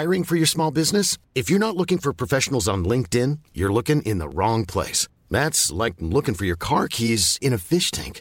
Hiring for your small business? If you're not looking for professionals on LinkedIn, you're looking in the wrong place. That's like looking for your car keys in a fish tank.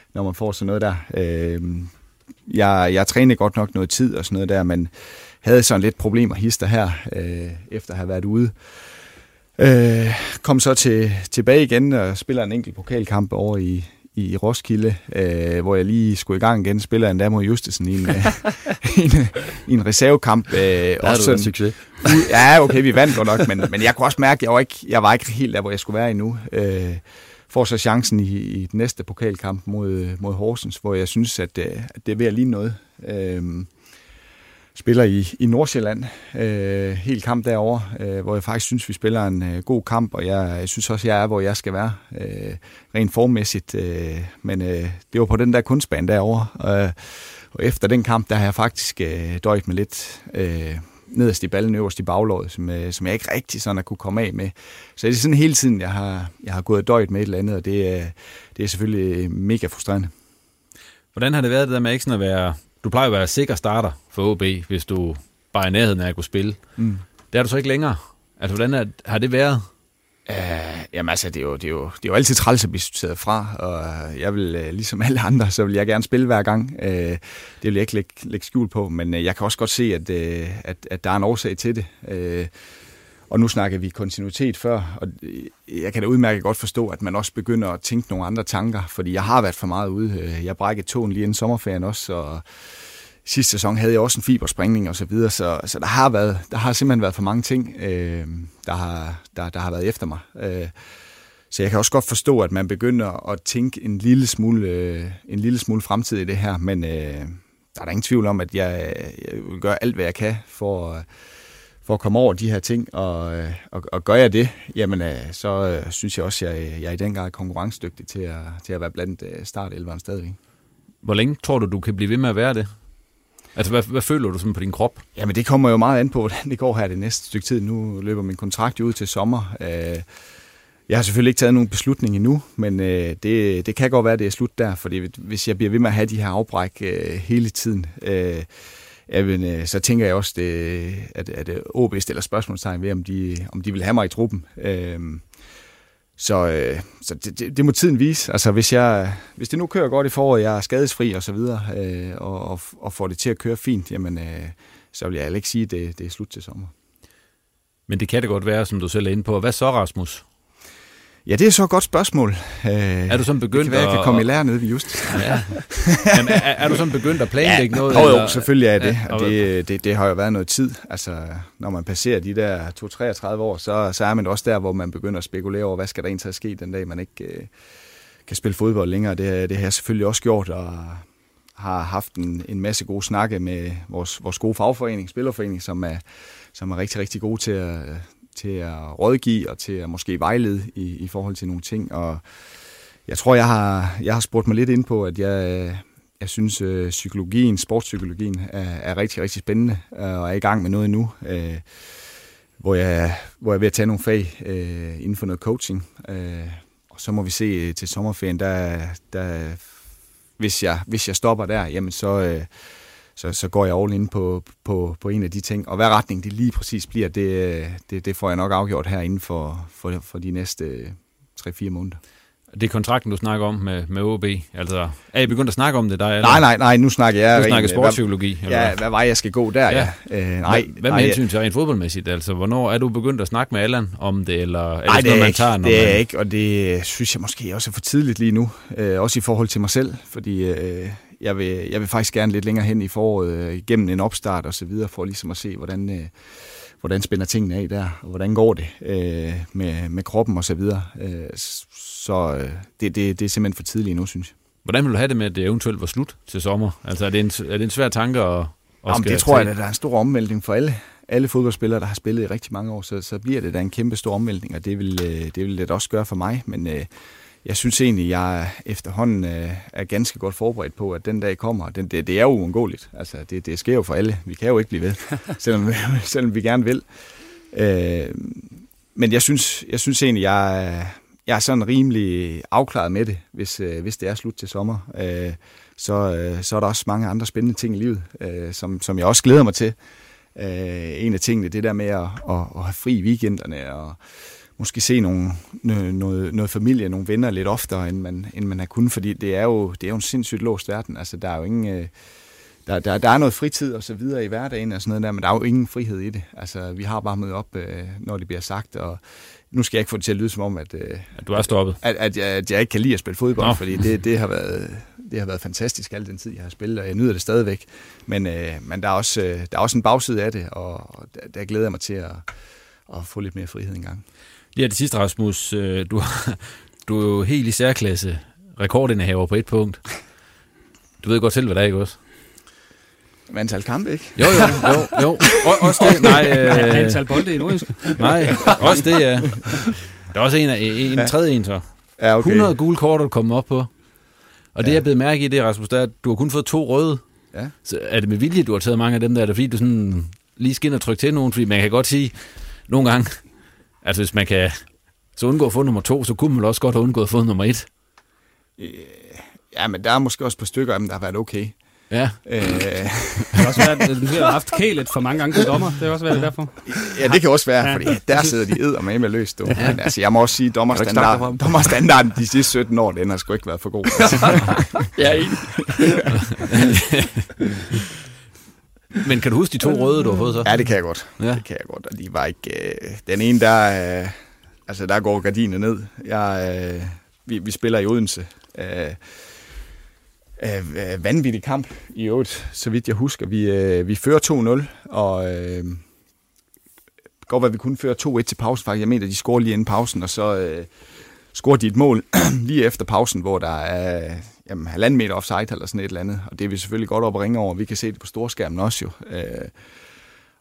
når man får sådan noget der. Jeg trænede godt nok noget tid og sådan noget der, men havde sådan lidt problemer hister her, efter at have været ude. Kom så tilbage igen og spiller en enkelt pokalkamp over i Roskilde, hvor jeg lige skulle i gang igen, spiller endda mod Justesen i en reservekamp. Også en succes. Ja, okay, vi vandt godt nok, men jeg kunne også mærke, at jeg var ikke helt der, hvor jeg skulle være endnu. Får så chancen i den næste pokalkamp mod Horsens, hvor jeg synes, at det er ved at ligne noget. Spiller i Nordsjælland, helt kamp derovre, hvor jeg faktisk synes, vi spiller en god kamp, og jeg synes også, jeg er, hvor jeg skal være, rent formmæssigt. Men det var på den der kunstbane derovre, og efter den kamp, der har jeg faktisk døjet med lidt nederst i ballen, øverst i baglåret, som jeg ikke rigtig sådan at kunne komme af med. Så det er sådan hele tiden, jeg har gået og døjet med et eller andet, og det er selvfølgelig mega frustrerende. Hvordan har det været det der med ikke sådan at være... Du plejer at være sikker starter for OB, hvis du bare er i nærheden af at kunne spille. Mm. Det er du så ikke længere. Altså, hvordan har det været? Jamen altså, det er jo altid træls at blive sorteret fra, og jeg vil, ligesom alle andre, så vil jeg gerne spille hver gang. Det vil jeg ikke lægge skjul på, men jeg kan også godt se, at der er en årsag til det. Og nu snakker vi kontinuitet før, og jeg kan da udmærket godt forstå, at man også begynder at tænke nogle andre tanker, fordi jeg har været for meget ude. Jeg brækkede tåen lige inden sommerferien også, og sidste sæson havde jeg også en fibersprængning og så videre, så der har simpelthen været for mange ting, der har været efter mig. Så jeg kan også godt forstå, at man begynder at tænke en lille smule fremtid i det her, men der er ingen tvivl om, at jeg vil gøre alt, hvad jeg kan for at komme over de her ting, og gør jeg det, jamen så synes jeg også, at jeg er i den grad er konkurrencedygtig til at være blandt startelveren stadigvæk. Hvor længe tror du kan blive ved med at være det? Altså, hvad føler du sådan på din krop? Jamen, det kommer jo meget an på, hvordan det går her det næste stykke tid. Nu løber min kontrakt jo ud til sommer. Jeg har selvfølgelig ikke taget nogen beslutning endnu, men det kan godt være, at det er slut der, fordi hvis jeg bliver ved med at have de her afbræk hele tiden, så tænker jeg også, at OB stiller spørgsmålstegn ved, om de vil have mig i truppen. Så det må tiden vise. Altså, hvis det nu kører godt i foråret, jeg er skadesfri og så videre, og får det til at køre fint, jamen, så vil jeg ikke sige, at det er slut til sommer. Men det kan det godt være, som du selv er inde på. Hvad så, Rasmus? Ja, det er så et godt spørgsmål. Er du sådan begyndt at... jeg kan komme i lære nede ved Just. Ja. Jamen, er du sådan begyndt at planlægge noget? Jo, selvfølgelig er det. Ja. Og det har jo været noget tid. Altså, når man passerer de der 33 år, så er man også der, hvor man begynder at spekulere over, hvad skal der egentlig ske den dag, man ikke kan spille fodbold længere. Det har jeg selvfølgelig også gjort, og har haft en masse gode snakke med vores gode fagforening, spillerforening, som er rigtig, rigtig gode til at rådgive og til at måske vejlede i forhold til nogle ting. Og jeg tror, jeg har spurgt mig lidt ind på, at jeg synes, sportspsykologien er rigtig, rigtig spændende og er i gang med noget endnu, hvor jeg er ved at tage nogle fag inden for noget coaching. Og så må vi se til sommerferien, der hvis jeg stopper der, jamen så går jeg all in på en af de ting. Og hvad retning det lige præcis bliver, det får jeg nok afgjort her inden for de næste 3-4 måneder. Det er kontrakten, du snakker om med OB. Altså, er I begyndt at snakke om det der? Eller? Nej, nu snakker jeg... Du snakker sportspsykologi? Hvad vej jeg skal gå der, ja. Hvad med hensyn til rent fodboldmæssigt? Altså, hvornår er du begyndt at snakke med Allan om det? Eller er det sådan, man tager? Nej, det er ikke, og det synes jeg måske også er for tidligt lige nu. Også i forhold til mig selv, fordi... Jeg vil faktisk gerne lidt længere hen i foråret, gennem en opstart og så videre, for ligesom at se, hvordan spænder tingene af der, og hvordan går det med kroppen og så videre. Så det er simpelthen for tidligt endnu, synes jeg. Hvordan vil du have det med, at det eventuelt var slut til sommer? Altså, er det en svær tanke at jamen, det tror jeg, at der er en stor omvæltning for alle fodboldspillere, der har spillet i rigtig mange år, så bliver det da en kæmpe stor omvæltning, og det vil det også gøre for mig, men... Jeg synes egentlig, jeg efterhånden er ganske godt forberedt på, at den dag kommer. Det er jo uundgåeligt. Altså, det sker jo for alle. Vi kan jo ikke blive ved, selvom vi gerne vil. Men jeg synes egentlig, jeg er sådan rimelig afklaret med det, hvis det er slut til sommer. Så er der også mange andre spændende ting i livet, som jeg også glæder mig til. En af tingene, det der med at have fri i weekenderne og... måske se noget familie, nogle venner lidt oftere, end man har kunnet, fordi det er jo en sindssygt låst verden. Altså, der er jo ingen... Der er noget fritid og så videre i hverdagen og sådan noget der, men der er jo ingen frihed i det. Altså, vi har bare mødt op, når det bliver sagt, og nu skal jeg ikke få det til at lyde som om, at du er stoppet. At jeg ikke kan lide at spille fodbold, fordi det har været fantastisk al den tid, jeg har spillet, og jeg nyder det stadigvæk. Men der er også en bagside af det, og der glæder jeg mig til at få lidt mere frihed engang. Ja, det sidste, Rasmus, du er jo helt i særklasse rekordindehaver på et punkt. Du ved godt selv, hvad der er, ikke også? Antal kampe, ikke? Jo. Også det, nej. Antal bolde i Nordjysk. Nej, også det, ja. Der er også en tredje en, så. Ja, okay. 100 gule kort, du kommer op på. Og det, jeg blev mærke i det, Rasmus, der er, at du har kun fået 2 røde. Ja. Så er det med vilje, du har taget mange af dem der? Er det fordi, du sådan lige skal ind og trykke til nogen? Fordi man kan godt sige, nogle gange... Altså, hvis man kan så undgå at få nummer 2, så kunne man også godt have undgået at få nummer 1. Ja, men der er måske også et par stykker af dem, der har været okay. Ja. Det også været, at du har haft kælet for mange gange til dommer. Det er også været derfor. Ja, det kan også være, fordi der sidder de eddermame løst. Ja. Men altså, jeg må også sige, at dommerstandarden de sidste 17 år, den har sgu ikke været for god. Ja, egentlig. Men kan du huske de 2 røde, du har fået så? Ja, det kan jeg godt. Ja. Det kan jeg godt. Og de var ikke... Den ene, der går gardinen ned. Vi spiller i Odense. Vanvittig kamp i øvrigt, så vidt jeg husker. Vi fører 2-0, og godt, hvad vi kunne føre 2-1 til pausen faktisk. Jeg mener, de scorer lige inden pausen, og så scorer de et mål lige efter pausen, hvor der er... 1,5 meter offside eller sådan et eller andet, og det er vi selvfølgelig godt op at ringe over. Vi kan se det på storskærmen også jo.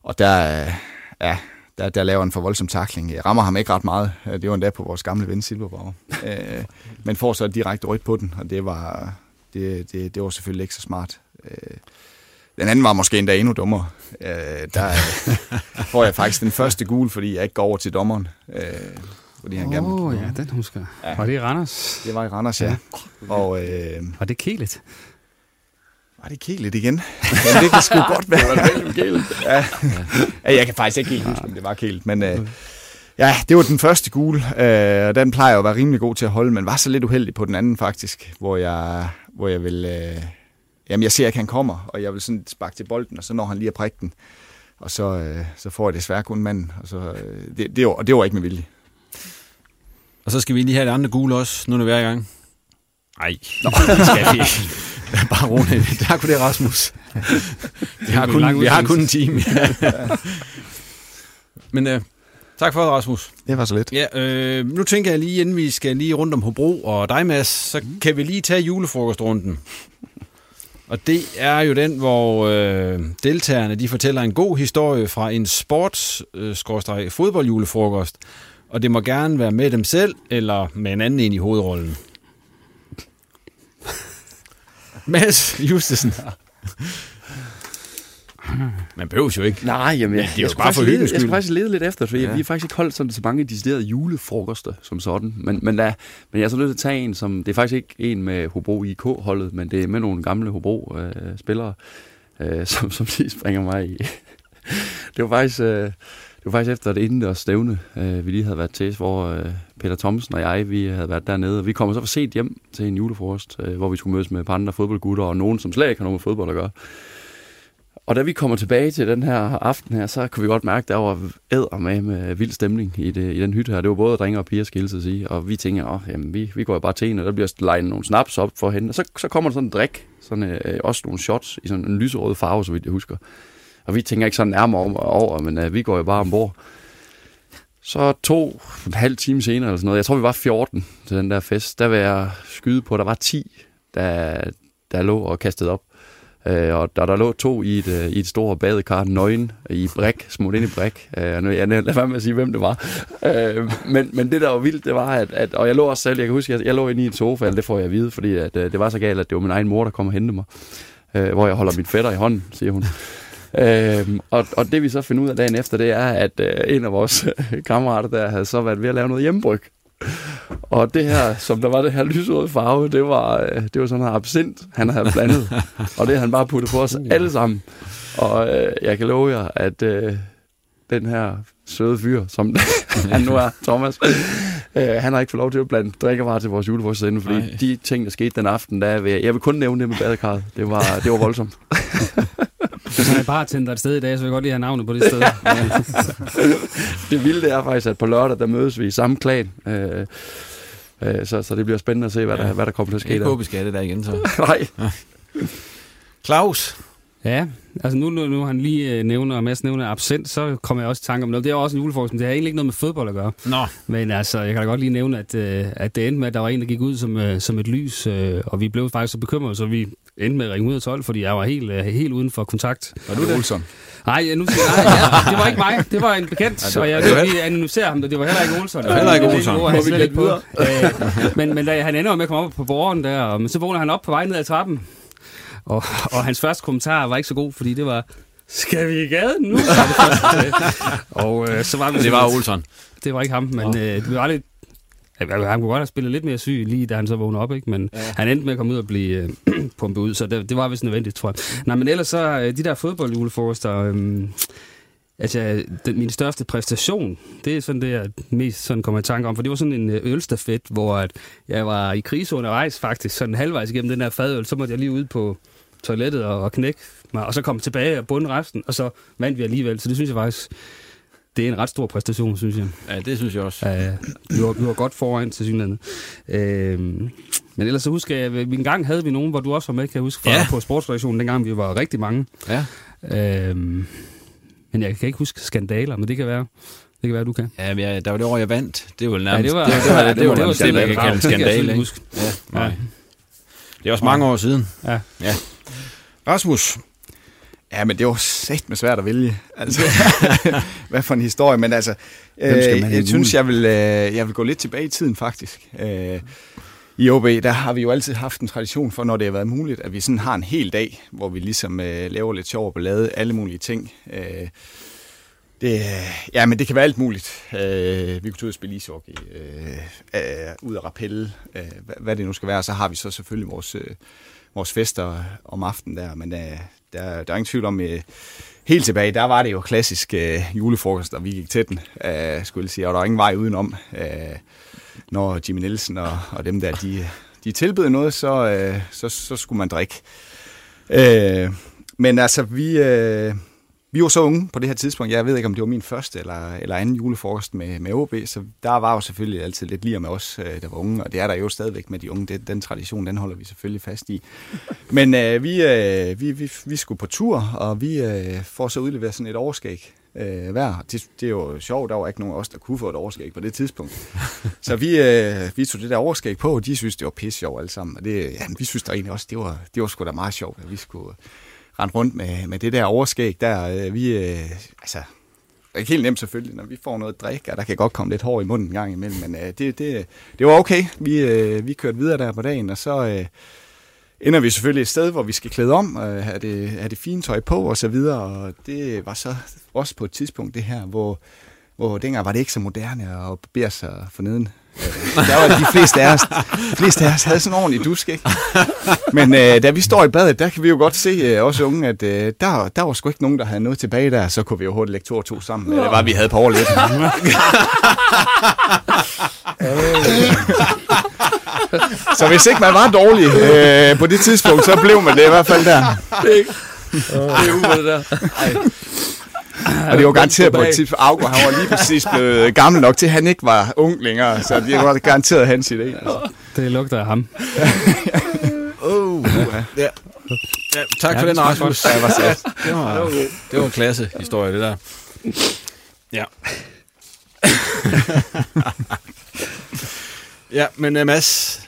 Og der laver en for voldsom tackling. Jeg rammer ham ikke ret meget. Det var endda på vores gamle ven Silberborg. Men får så direkte rødt på den, og det var selvfølgelig ikke så smart. Den anden var måske endda endnu dummere. Der får jeg faktisk den første gule, fordi jeg ikke går over til dommeren. fordi han gerne ville kigge. Ja, den husker jeg. Ja. Var det i Randers? Det var i Randers, ja. Og, var det kælet? Var det kælet igen? Ja, det kan sgu godt være. Det var kælet. Ja. Ja, jeg kan faktisk ikke helt huske, om det var kælet, men... ja, det var den første gule, og den plejer at være rimelig god til at holde, men var så lidt uheldig på den anden faktisk, hvor jeg vil... jamen, jeg ser ikke, han kommer, og jeg vil sådan sparke til bolden, og så når han lige at prikke den, og så får jeg desværre kun manden, og, så, og det var ikke med vilje. Og så skal vi lige have det andet gule også, nu når vi er i gang. Nej, det skal vi ikke. Bare roligt. Der kunne det, Rasmus. Vi har kun en time. Ja. Men... tak for det, Rasmus. Det var så lidt. Ja, nu tænker jeg lige, inden vi skal lige rundt om Hobro og dig, Mads, så kan vi lige tage julefrokostrunden. Og det er jo den, hvor deltagerne de fortæller en god historie fra en sports-fodboldjulefrokost, og det må gerne være med dem selv eller med en anden en i hovedrollen. Mads Justesen. Man behøver jo ikke. Nej, jamen, det er jo bare for hyggens skyld. Jeg skal faktisk lede lidt efter, for vi er faktisk ikke holdt sådan så mange deciderede julefrokoster som sådan. Men jeg er så nødt til at tage en, som... Det er faktisk ikke en med Hobro IK-holdet, men det er med nogle gamle Hobro-spillere, som lige springer mig i. Det var faktisk efter et indendørs stævne, vi lige havde været til, hvor Peter Thomsen og jeg, vi havde været dernede, og vi kommer så for sent hjem til en julefrokost, hvor vi skulle mødes med et par andre fodboldgutter, og nogen, som slet ikke har noget med fodbold at gøre. Og da vi kommer tilbage til den her aften her, så kunne vi godt mærke, at der var eddermame med vild stemning i den hytte her. Det var både drenge og piger, skal jeg sige. Og vi tænker, vi går jo bare til en, og der bliver legnet nogle snaps op for hende. Og så kommer der sådan en drik, også nogle shots i sådan en lyserød farve, så vidt jeg husker. Og vi tænker ikke sådan nærmere over, men vi går jo bare ombord. Så 2,5 time senere eller sådan noget, jeg tror vi var 14 til den der fest, der vil jeg skyde på, der var 10, der lå og kastede op. Og der lå 2 i et stort badekar, nøgen i bræk, smut ind i bræk. Jeg lad være med at sige, hvem det var. Men det, der var vildt, det var, at og jeg lå også selv, jeg kan huske, jeg lå inde i en sofa, eller det får jeg at vide, fordi at, det var så galt, at det var min egen mor, der kom og hentede mig. Hvor jeg holder min fætter i hånden, siger hun. Og det vi så finder ud af dagen efter, det er, at en af vores kammerater, der havde så været ved at lave noget hjemmebryg. Og det her, som der var det her lyserøde farve, det var sådan her absint, han havde blandet. Og det han bare puttet på os alle sammen. Og jeg kan love jer, at den her søde fyr, som han nu er, Thomas, han har ikke fået lov til at blande drikkevarer til vores julefrokost endnu, fordi de ting, der skete den aften, jeg vil kun nævne det med badekarret. Det var voldsomt. Hvis han er bartender et sted i dag, så vil jeg godt lige have navnet på det sted. Det vilde er faktisk, at på lørdag, der mødes vi i samme klan. Så det bliver spændende at se, hvad der kommer til at ske der. Ikke håbe, skal det der igen, så. Nej. Claus. Ja, altså nu han lige nævner, og Mads nævner absent, så kommer jeg også i tanke om noget. Det er også en julefrokost, men det har egentlig ikke noget med fodbold at gøre. Nå. Men altså, jeg kan da godt lige nævne, at det endte med, at der var en, der gik ud som et lys, og vi blev faktisk så bekymrede, så vi endte med at ringe 112, fordi jeg var helt uden for kontakt. Var du det? Olsen? Nej, det var ikke mig. Det var en bekendt, ja, og jeg ville analysere ham, det var heller ikke Olsen. Det var heller ikke Olsen. Men da han ender med at komme op på borgen der, og så vågner han op på vej ned ad trappen. Og hans første kommentar var ikke så god, fordi det var, skal vi i gaden nu? Så var det var Olsen. Det var ikke ham, men det var lidt... Han kunne godt have spillet lidt mere syg, lige da han så vågnede op, ikke? Men han endte med at komme ud og blive pumpet ud, så det var vist nødvendigt, tror jeg. Nej, men ellers så, de der fodboldjulefrokoster... Altså, min største præstation, det er sådan det, jeg mest sådan kommer i tanke om, for det var sådan en ølstafet, hvor at jeg var i krise undervejs faktisk, sådan halvvejs igennem den her fadøl, så måtte jeg lige ud på toilettet og knække mig, og så kom tilbage og bunde resten, og så vandt vi alligevel, så det synes jeg faktisk, det er en ret stor præstation, synes jeg. Ja, det synes jeg også. Vi var godt foran til synligheden. Men ellers så husker jeg, en gang havde vi nogen, hvor du også var med, kan jeg huske, fra på sportsredaktionen, dengang vi var rigtig mange. Ja. Men jeg kan ikke huske skandaler, men det kan være, du kan. Ja, men der var det år, jeg vandt. Det var nærmest... Ja, det var det, jeg kan kalde en skandale, ikke? Ja, nej. Det er også mange år siden. Ja. Rasmus. Ja, men det var satme svært at vælge. Altså, hvad for en historie, men altså... jeg synes, jeg vil gå lidt tilbage i tiden, faktisk. I OB, der har vi jo altid haft en tradition for, når det har været muligt, at vi sådan har en hel dag, hvor vi ligesom laver lidt sjov og ballade, alle mulige ting. Ja, men det kan være alt muligt. Vi kunne tage ud og spille ishockey, ud af rappelle, hvad det nu skal være. Så har vi så selvfølgelig vores fester om aftenen der, men der er ingen tvivl om, helt tilbage, der var det jo klassisk julefrokost, og vi gik til den, skulle jeg sige, og der var ingen vej udenom. Når Jimmy Nielsen og dem der, de tilbød noget, så skulle man drikke. Men altså, vi var så unge på det her tidspunkt. Jeg ved ikke, om det var min første eller anden julefrokost med OB, så der var jo selvfølgelig altid lidt lir med os, der var unge, og det er der jo stadigvæk med de unge. Den tradition, den holder vi selvfølgelig fast i. Men vi skulle på tur, og vi får så udleveret sådan et overskæg hver. Det er jo sjovt, der var ikke nogen af os, der kunne få et overskæg på det tidspunkt. Så vi tog det der overskæg på, og de synes, det var pisse sjovt alle sammen. Og det, jamen, vi synes der egentlig også, det var sgu da meget sjovt, at vi skulle rende rundt med det der overskæg der. Vi, altså, ikke helt nemt selvfølgelig, når vi får noget at drikke, og der kan godt komme lidt hår i munden en gang imellem, men det var okay. Vi kørte videre der på dagen, og så ender vi selvfølgelig et sted, hvor vi skal klæde om, have det fine tøj på og så videre, og det var så også på et tidspunkt det her, hvor dengang var det ikke så moderne at barbere sig forneden. Der var de fleste af os havde sådan en ordentlig dusk, ikke? Men da vi står i badet, der kan vi jo godt se, også unge, at der var sgu ikke nogen, der havde noget tilbage der, så kunne vi jo hurtigt lægge 2 og 2 sammen. Det var, vi havde på overlæg. Så hvis ikke man var dårlig på det tidspunkt, så blev man det i hvert fald der. Det er ude det der. Ej. Og det var garanteret på et tidspunkt, Auger, han var lige præcis blevet gammel nok til, at han ikke var ung længere, så det var garanteret hans idé. Altså. Det lugter af ham. Ja. Ja, tak for den, Rasmus. Ja, det var en klasse historie, det der. Ja. Ja, men Mads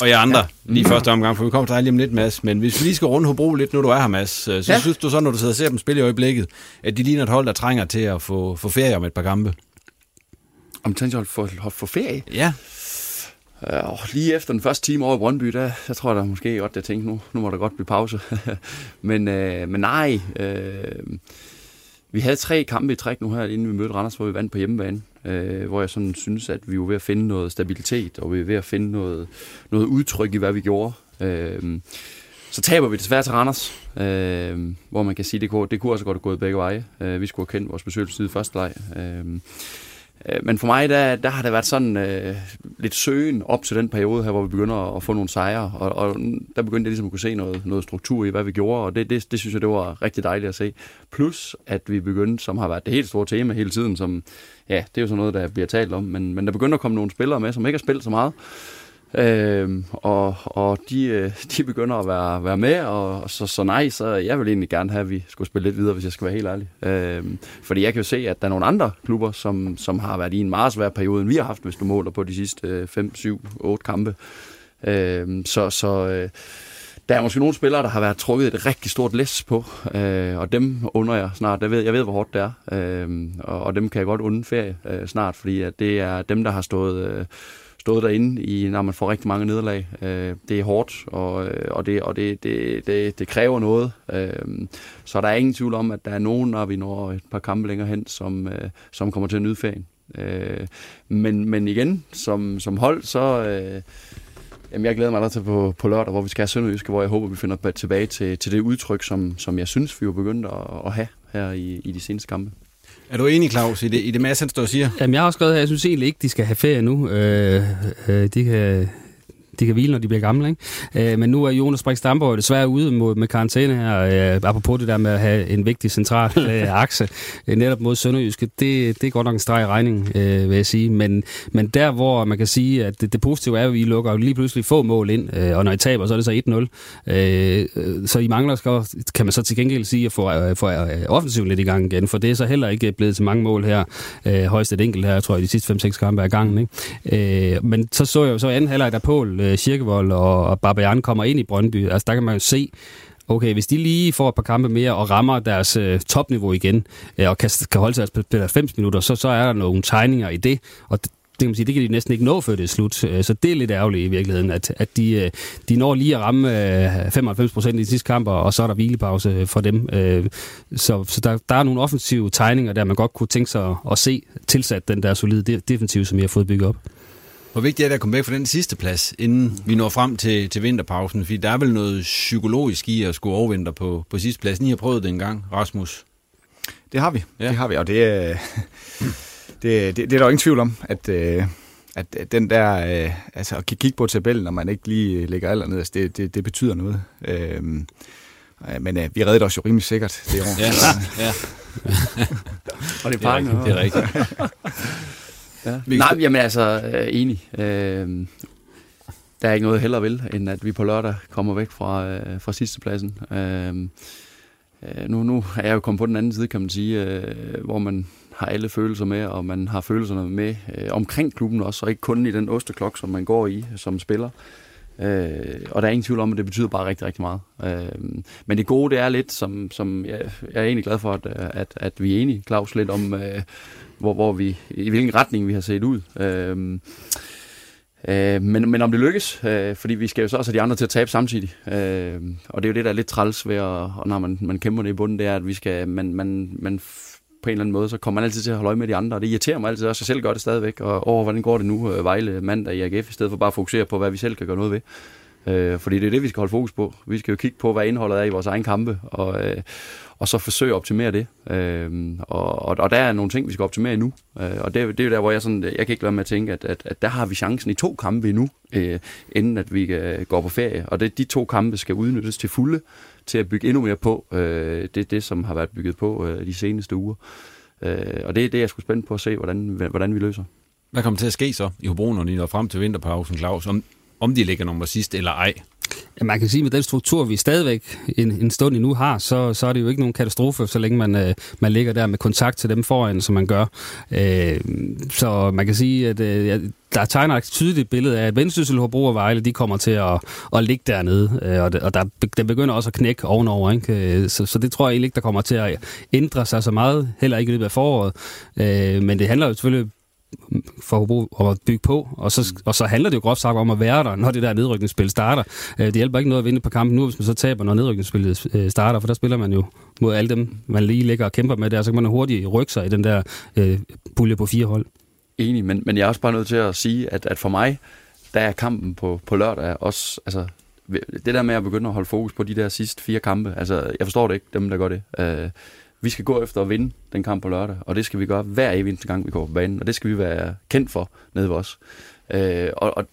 og jer andre, lige første omgang, for vi kommer til dig lige om lidt, Mads, men hvis vi lige skal runde Hobro lidt, når du er her, Mads, så synes du så, når du sidder og ser dem spille i øjeblikket, at de ligner et hold, der trænger til at få ferie om et par kampe? Om tænker få ferie? Ja. Lige efter den første time over i Brøndby, der tror jeg da måske godt, jeg tænkte, nu må der godt blive pause. men nej, vi havde 3 kampe i træk nu her, inden vi mødte Randers, hvor vi vandt på hjemmebane. Hvor jeg sådan synes, at vi er ved at finde noget stabilitet, og vi er ved at finde noget udtryk i, hvad vi gjorde. Så taber vi desværre til Randers, hvor man kan sige, at det kunne også godt have gået begge veje. Vi skulle have kendt vores besøgelsestid i første leg. Men for mig, der har det været sådan lidt søgen op til den periode her, hvor vi begynder at få nogle sejre, og der begyndte jeg ligesom at kunne se noget struktur i, hvad vi gjorde, og det synes jeg, det var rigtig dejligt at se. Plus, at vi begyndte, som har været det helt store tema hele tiden, som, ja, det er jo sådan noget, der bliver talt om, men der begynder at komme nogle spillere med, som ikke har spillet så meget, og de begynder at være med, og så jeg vil egentlig gerne have, at vi skulle spille lidt videre, hvis jeg skal være helt ærlig. Fordi jeg kan jo se, at der er nogle andre klubber, som har været i en meget svær periode, end vi har haft, hvis du måler på de sidste 5, 7, 8 kampe. Der er måske nogle spillere, der har været trukket et rigtig stort læs på, og dem under jeg snart. Jeg ved, hvor hårdt det er, og dem kan jeg godt unde ferie snart, fordi at det er dem, der har stået derinde, når man får rigtig mange nederlag. Det er hårdt, og det kræver noget. Så der er ingen tvivl om, at der er nogen, når vi når et par kampe længere hen, som kommer til at nyde ferien. Men igen, som hold, så... Jamen, jeg glæder mig allerede til på lørdag, hvor vi skal have Sønderjyske, hvor jeg håber, vi finder tilbage til det udtryk, som jeg synes, vi jo begyndt at have her i de seneste kampe. Er du enig, Claus, i det Mads, han står og siger? Jamen, jeg har også skrevet her, jeg synes egentlig ikke, de skal have ferie nu. De kan hvile, når de bliver gamle, ikke? Men nu er Jonas Brink Stamborg desværre ude med karantæne her, apropos det der med at have en vigtig central akse netop mod Sønderjyske. Det er godt nok en streg i regningen, vil jeg sige. Men der, hvor man kan sige, at det positive er, at I lukker lige pludselig få mål ind, og når I taber, så er det så 1-0. Så I mangler, kan man så til gengæld sige, at få offensiven lidt i gang igen, for det er så heller ikke blevet til mange mål her. Højst et enkelt her, jeg tror, i de sidste 5-6 kampe er gangen, ikke? Men så jeg jo så anden halvleg, der Pål Kirkevold og Barbian kommer ind i Brøndby. Altså, der kan man jo se, okay, hvis de lige får et par kampe mere og rammer deres topniveau igen, og kan holde sig at spille 90 minutter, så er der nogle tegninger i det, og det kan man sige, det kan de næsten ikke nå før det er slut. Så det er lidt ærgerligt i virkeligheden, at de når lige at ramme 95% i de sidste kamper, og så er der hvilepause for dem. Så der er nogle offensive tegninger, der man godt kunne tænke sig at se tilsat den der solide defensiv, som I har fået bygget op. Hvor vigtigt er det at komme væk fra den sidste plads, inden vi når frem til vinterpausen? Fordi der er vel noget psykologisk i at skulle overvinde på sidste pladsen. I har prøvet det engang, Rasmus. Det har vi, ja. Det har vi, og det er der jo ingen tvivl om, at den der, altså at kigge på tabellen, når man ikke lige lægger alder ned, altså det betyder noget. Men vi reddede os jo rimelig sikkert det år. Ja. Og det er parken. Det er rigtigt. Ja. Nej, jamen altså, enig. Der er ikke noget hellere vil, end at vi på lørdag kommer væk fra sidstepladsen. Nu er jeg jo kommet på den anden side, kan man sige, hvor man har alle følelser med, og man har følelserne med omkring klubben også, og ikke kun i den osteklok, som man går i som spiller. Og der er ingen tvivl om, at det betyder bare rigtig, rigtig meget. Men det gode, det er lidt, som jeg er egentlig glad for, at vi er enige, Claus, lidt om, hvor vi, i hvilken retning vi har set ud. Men om det lykkes, fordi vi skal jo så også have de andre til at tabe samtidig. Og det er jo det, der er lidt træls ved, og når man kæmper det i bunden, det er, at vi skal, man på en eller anden måde, så kommer man altid til at holde øje med de andre, og det irriterer mig altid også, jeg selv gør det stadigvæk, og hvordan går det nu, Vejle mandag i AGF, i stedet for bare at fokusere på, hvad vi selv kan gøre noget ved. Fordi det er det, vi skal holde fokus på. Vi skal jo kigge på, hvad indholdet er i vores egen kampe, og så forsøge at optimere det. Og der er nogle ting, vi skal optimere endnu. Og det er jo der, hvor jeg kan ikke lade med at tænke, at der har vi chancen i 2 kampe endnu, inden at vi går på ferie. Og de 2 kampe skal udnyttes til fulde, til at bygge endnu mere på. Det er det, som har været bygget på de seneste uger. Og det er det, jeg skulle spænde på at se, hvordan vi løser. Hvad kommer til at ske så i Hobro, når de når frem til vinterpausen, Claus? Om de ligger nummer sidst eller ej? Ja, man kan sige, at med den struktur, vi stadigvæk en stund endnu har, så er det jo ikke nogen katastrofe, så længe man ligger der med kontakt til dem foran, som man gør. Så man kan sige, at der tegner et tydeligt billede af, at Vendsyssel, Hobro og Vejle, de kommer til at ligge dernede, og der begynder også at knække ovenover, ikke? Så det tror jeg egentlig ikke, der kommer til at ændre sig så meget, heller ikke i løbet af foråret. Men det handler jo selvfølgelig for at bygge på, og så handler det jo groft sagt om at være der, når det der nedrykningsspil starter. Det hjælper ikke noget at vinde på kampen nu, hvis man så taber, når nedrykningsspillet starter, for der spiller man jo mod alle dem, man lige ligger og kæmper med der, så kan man hurtigt rykke sig i den der pulje på 4 hold. Enig, men jeg er også bare nødt til at sige, at for mig, der er kampen på lørdag også, altså det der med at begynde at holde fokus på de der sidste 4 kampe, altså jeg forstår det ikke, dem der gør det. Vi skal gå efter at vinde den kamp på lørdag, og det skal vi gøre hver eneste gang, vi går på banen, og det skal vi være kendt for nede ved os. Og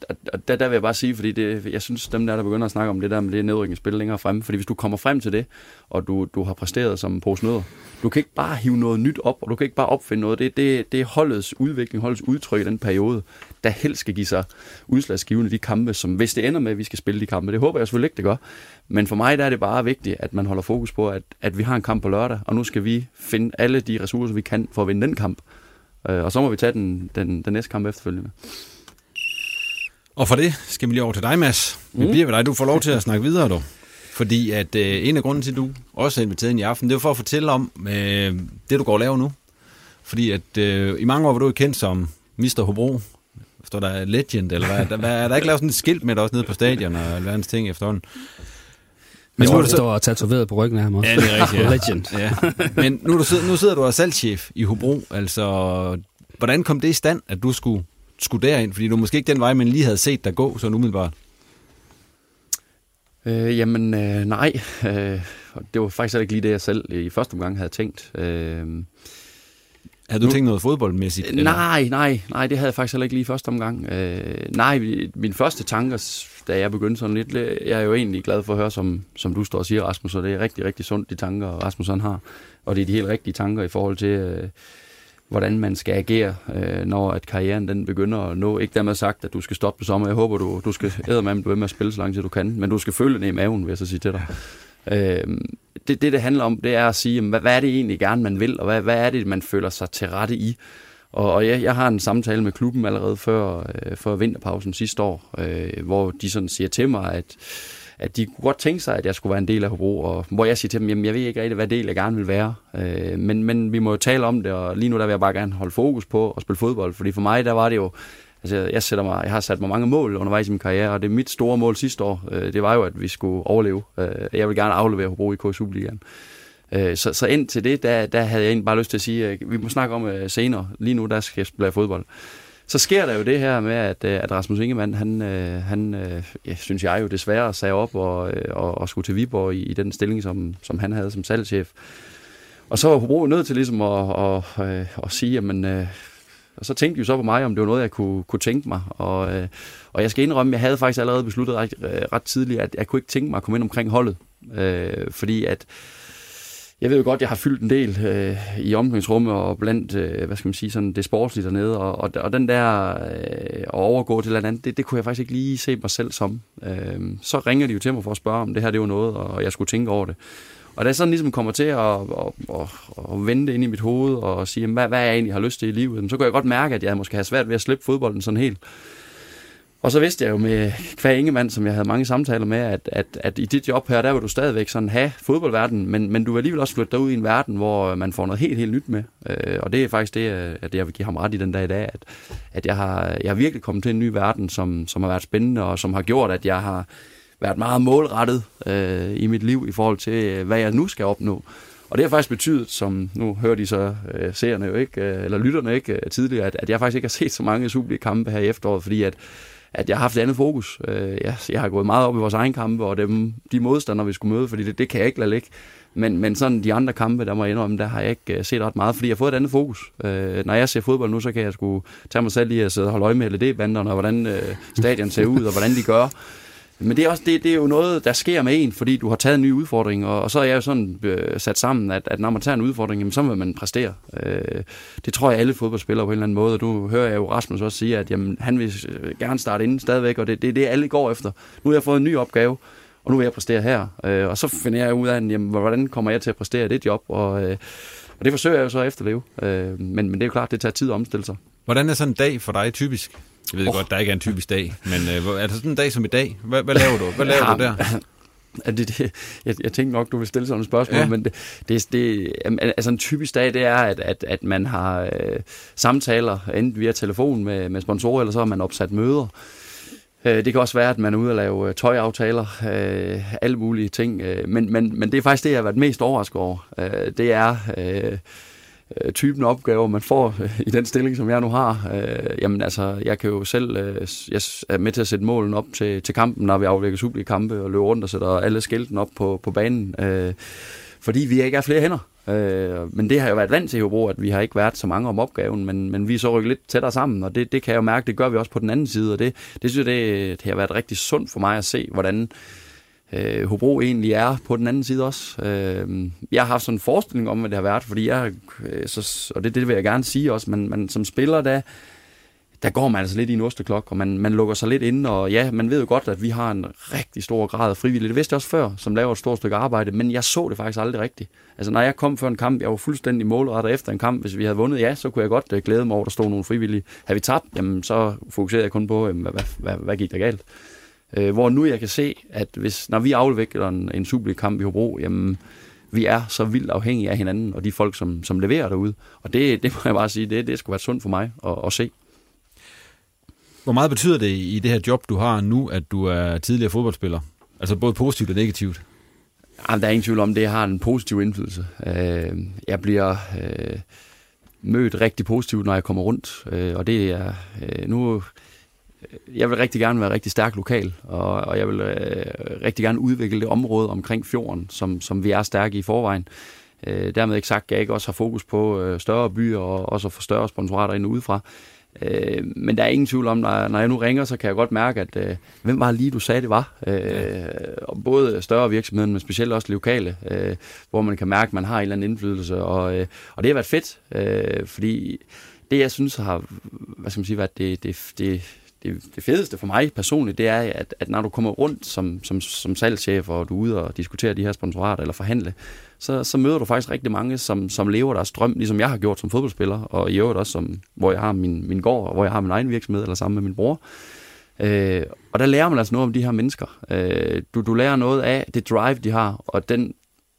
der vil jeg bare sige, fordi jeg synes, dem der begynder at snakke om det der med det nedrykningsspil længere frem, fordi hvis du kommer frem til det, og du har præsteret som pose nødder, du kan ikke bare hive noget nyt op, og du kan ikke bare opfinde noget. Det er holdets udvikling, holdets udtryk i den periode, der helst skal give sig udslagsgivende de kampe, som hvis det ender med, at vi skal spille de kampe. Det håber jeg selvfølgelig ikke, det gør. Men for mig der er det bare vigtigt, at man holder fokus på, at vi har en kamp på lørdag, og nu skal vi finde alle de ressourcer, vi kan for at vinde den kamp. Og så må vi tage den næste kamp efterfølgende. Og for det skal vi lige over til dig, Mads. Vi bliver ved dig. Du får lov til at snakke videre, du. Fordi at en af grunden til, at du også er inviteret ind i aften, det er for at fortælle om det, du går og laver nu. Fordi at i mange år var du kendt som Mr. Hobro. Står der legend, eller hvad? Er der ikke lavet sådan et skilt med dig også nede på stadion og alverdens ting efterhånden? Men nu står og tatoveret på ryggen af ham også. Ja, det er rigtigt. Ja. Legend. Ja. Men nu sidder du og salgschef i Hobro. Altså, hvordan kom det i stand, at du skulle derind, fordi du måske ikke den vej, man lige havde set dig gå, sådan umiddelbart? Nej. Det var faktisk ikke lige det, jeg selv i første omgang havde tænkt. Havde du tænkt noget fodboldmæssigt? Eller? Nej, det havde jeg faktisk heller ikke lige i første omgang. Mine første tanker, da jeg begyndte sådan lidt, jeg er jo egentlig glad for at høre, som du står og siger, Rasmus, og det er rigtig, rigtig sundt, de tanker, Rasmus han har. Og det er de helt rigtige tanker i forhold til hvordan man skal agere, når at karrieren den begynder at nå. Ikke dermed sagt, at du skal stoppe på sommer. Jeg håber, du skal eddermame, du er med at spille så langt, som du kan. Men du skal føle den i maven, vil jeg så sige til dig. Det handler om, det er at sige, hvad er det egentlig gerne, man vil, og hvad er det, man føler sig til rette i? Og jeg har en samtale med klubben allerede før vinterpausen sidste år, hvor de sådan siger til mig, at at de kunne godt tænke sig, at jeg skulle være en del af Hobro, og hvor jeg siger til dem, jamen jeg ved ikke rigtig, hvad del jeg gerne vil være, men vi må jo tale om det, og lige nu der vil jeg bare gerne holde fokus på at spille fodbold, fordi for mig der var det jo, altså jeg har sat mig mange mål undervejs i min karriere, og det er mit store mål sidste år, det var jo, at vi skulle overleve. Jeg vil gerne aflevere Hobro IK i Superligaen. Så indtil det, der havde jeg egentlig bare lyst til at sige, vi må snakke om senere. Lige nu, der skal jeg spille fodbold. Så sker der jo det her med, at Rasmus Ingemann, han synes jeg jo desværre, sagde op og skulle til Viborg i den stilling, som han havde som salgschef. Og så var Hobro nødt til ligesom at sige, jamen... Og så tænkte de jo så på mig, om det var noget, jeg kunne tænke mig. Og jeg skal indrømme, jeg havde faktisk allerede besluttet ret tidligt, at jeg kunne ikke tænke mig at komme ind omkring holdet. Fordi at... Jeg ved jo godt, jeg har fyldt en del i omklædningsrummet og blandt, sådan det sportslige dernede, og den der at overgå til et eller andet, det kunne jeg faktisk ikke lige se mig selv som. Så ringer de jo til mig for at spørge, om det her det var noget, og jeg skulle tænke over det. Og da jeg sådan ligesom kommer til at vende ind i mit hoved og sige, hvad jeg egentlig har lyst til i livet, så kunne jeg godt mærke, at jeg måske havde svært ved at slippe fodbolden sådan helt. Og så vidste jeg jo med hver Ingemann, som jeg havde mange samtaler med, at i dit job her, der vil du stadigvæk sådan have fodboldverdenen, men du vil alligevel også flytte dig ud i en verden, hvor man får noget helt, helt nyt med. Og det er faktisk det, at jeg vil give ham ret i den dag i dag, at jeg har virkelig kommet til en ny verden, som har været spændende, og som har gjort, at jeg har været meget målrettet i mit liv i forhold til, hvad jeg nu skal opnå. Og det har faktisk betydet, som nu hører de så seerne jo ikke, eller lytterne ikke tidligere, at jeg faktisk ikke har set så mange Superliga-kampe her i efteråret, fordi at jeg har haft et andet fokus. Jeg har gået meget op i vores egen kampe, og de modstandere, vi skulle møde, fordi det kan jeg ikke lade ligge. Men sådan de andre kampe, der må jeg indrømme, der har jeg ikke set ret meget, fordi jeg har fået et andet fokus. Når jeg ser fodbold nu, så kan jeg sgu tage mig selv i at sidde og holde øje med LED-banderne, og hvordan stadion ser ud, og hvordan de gør. Men det er, også, det er jo noget, der sker med en, fordi du har taget en ny udfordring, og så er jeg jo sådan sat sammen, at når man tager en udfordring, jamen, så vil man præstere. Det tror jeg alle fodboldspillere på en eller anden måde, og du hører jeg jo Rasmus også sige, at jamen, han vil gerne starte inden stadigvæk, og det er det, alle går efter. Nu har jeg fået en ny opgave, og nu vil jeg præstere her. Og så finder jeg ud af, jamen, hvordan kommer jeg til at præstere i det job, og det forsøger jeg jo så at efterleve. Men det er jo klart, det tager tid at omstille sig. Hvordan er sådan en dag for dig typisk? Jeg ved godt, der ikke er en typisk dag, men er det sådan en dag som i dag? Hvad laver du? Hvad laver du der? Jeg tænkte nok, du vil stille sådan et spørgsmål, ja. Men det, altså en typisk dag, det er, at man har samtaler, enten via telefon med sponsorer, eller så har man opsat møder. Det kan også være, at man er ude at lave tøjaftaler, alle mulige ting, men det er faktisk det, jeg har været mest overrasket over. Det er... typen opgaver, man får i den stilling, som jeg nu har. Jamen altså, jeg kan jo selv, jeg er med til at sætte målen op til kampen, når vi aflægger Superliga-kampe og løber rundt og sætter alle skilten op på banen. Fordi vi ikke er flere hænder. Men det har jo været vant til i Hobro, at vi har ikke været så mange om opgaven, men vi er så rykket lidt tættere sammen, og det kan jeg jo mærke, det gør vi også på den anden side, og det synes jeg, det har været rigtig sundt for mig at se, hvordan Hobro egentlig er på den anden side også. Jeg har haft sådan en forestilling om, hvad det har været, fordi jeg, og det vil jeg gerne sige også, man som spiller, der går man altså lidt i en osteklok, og man lukker sig lidt inde, og ja, man ved jo godt, at vi har en rigtig stor grad af frivillige. Det vidste jeg også før, som laver et stort stykke arbejde, men jeg så det faktisk aldrig rigtigt. Altså, når jeg kom før en kamp, jeg var fuldstændig målrettet efter en kamp. Hvis vi havde vundet, ja, så kunne jeg godt glæde mig over, at der stod nogle frivillige. Havde vi tabt, jamen, så fokuserede jeg kun på, hvad gik der galt? Hvor nu jeg kan se, at når vi afvikler en Superliga-kamp i Hobro, jamen, vi er så vildt afhængige af hinanden og de folk, som leverer derude. Og det må jeg bare sige, det skulle være sundt for mig at se. Hvor meget betyder det i det her job, du har nu, at du er tidligere fodboldspiller? Altså både positivt og negativt? Jamen, der er ingen tvivl om, det har en positiv indflydelse. Jeg bliver... mødt rigtig positivt, når jeg kommer rundt. Og det er... Jeg vil rigtig gerne være rigtig stærk lokal, og jeg vil rigtig gerne udvikle det område omkring fjorden, som vi er stærke i forvejen. Dermed ikke sagt, at jeg ikke også har fokus på større byer og også for større sponsorater ind udefra. Men der er ingen tvivl om, når jeg nu ringer, så kan jeg godt mærke, at hvem var lige, du sagde, det var? Og både større virksomheder, men specielt også lokale, hvor man kan mærke, at man har en eller anden indflydelse. Og det har været fedt, fordi det, jeg synes har været det fedeste for mig personligt, det er, at når du kommer rundt som salgschef, og du er ude og diskuterer de her sponsorater eller forhandle, så møder du faktisk rigtig mange, som lever deres drøm, ligesom jeg har gjort som fodboldspiller, og i øvrigt også, hvor jeg har min gård, og hvor jeg har min egen virksomhed, eller sammen med min bror. Og der lærer man altså noget om de her mennesker. Du lærer noget af det drive, de har, og den,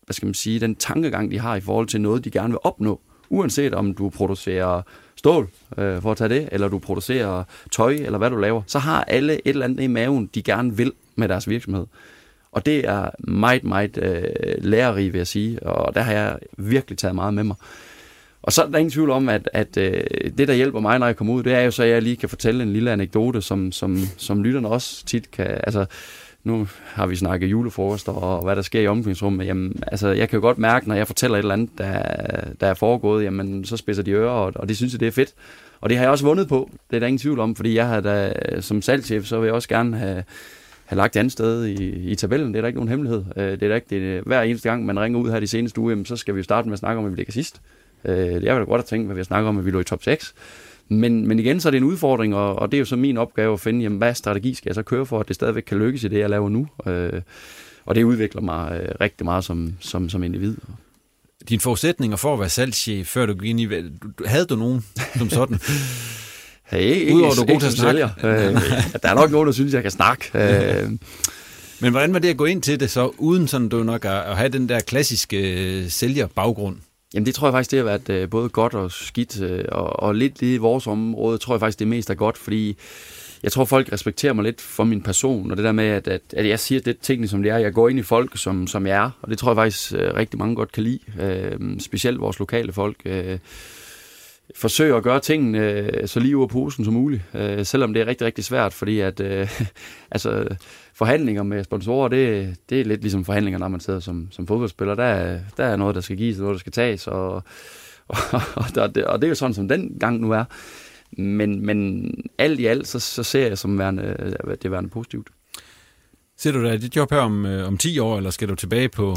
hvad skal man sige, den tankegang, de har i forhold til noget, de gerne vil opnå. Uanset om du producerer stål, for at tage det, eller du producerer tøj, eller hvad du laver, så har alle et eller andet i maven, de gerne vil med deres virksomhed. Og det er meget, meget lærerigt, vil jeg sige, og der har jeg virkelig taget meget med mig. Og så er der ingen tvivl om, at det, der hjælper mig, når jeg kommer ud, det er jo så, at jeg lige kan fortælle en lille anekdote, som lytterne også tit kan... Altså, nu har vi snakket julefrokoster og hvad der sker i omklædningsrummet. Jamen, altså, jeg kan jo godt mærke, når jeg fortæller et eller andet, der er foregået, jamen, så spidser de ører, og de synes, at det er fedt. Og det har jeg også vundet på. Det er der ingen tvivl om, fordi jeg har da, som salgschef, så vil jeg også gerne have lagt et andet sted i tabellen. Det er da ikke nogen hemmelighed. Det er da ikke det. Hver eneste gang, man ringer ud her de seneste uger, jamen, så skal vi jo starte med at snakke om, at vi ligger sidst. Jeg vil da godt have tænkt, hvad vi snakker om, at vi lå i top 6. Men igen, så er det en udfordring, og det er jo så min opgave at finde, jamen, hvad strategi skal jeg så køre for, at det stadigvæk kan lykkes i det, jeg laver nu. Og det udvikler mig rigtig meget som individ. Dine forudsætninger for at være salgschef, før du gik ind i... Havde du nogen som sådan? Hey, ikke, udover, du er god til at snakke. Der er nok nogen, der synes, jeg kan snakke. Men hvordan var det at gå ind til det så, uden sådan du nok at have den der klassiske sælgerbaggrund? Jamen det tror jeg faktisk, det har været både godt og skidt, og lidt lige i vores område tror jeg faktisk, det mest er godt, fordi jeg tror, folk respekterer mig lidt for min person, og det der med, at jeg siger det tingene, som det er, jeg går ind i folk, som jeg er, og det tror jeg faktisk rigtig mange godt kan lide, specielt vores lokale folk. Forsøger at gøre tingene så lige over posen som muligt, selvom det er rigtig, rigtig svært, fordi at altså, forhandlinger med sponsorer, det er lidt ligesom forhandlinger, når man sidder som fodboldspiller. Der er noget, der skal gives, noget, der skal tages, og det er jo sådan, som den gang nu er. Men alt i alt, så ser jeg som værende, det værende positivt. Ser du da dit job her om 10 år, eller skal du tilbage på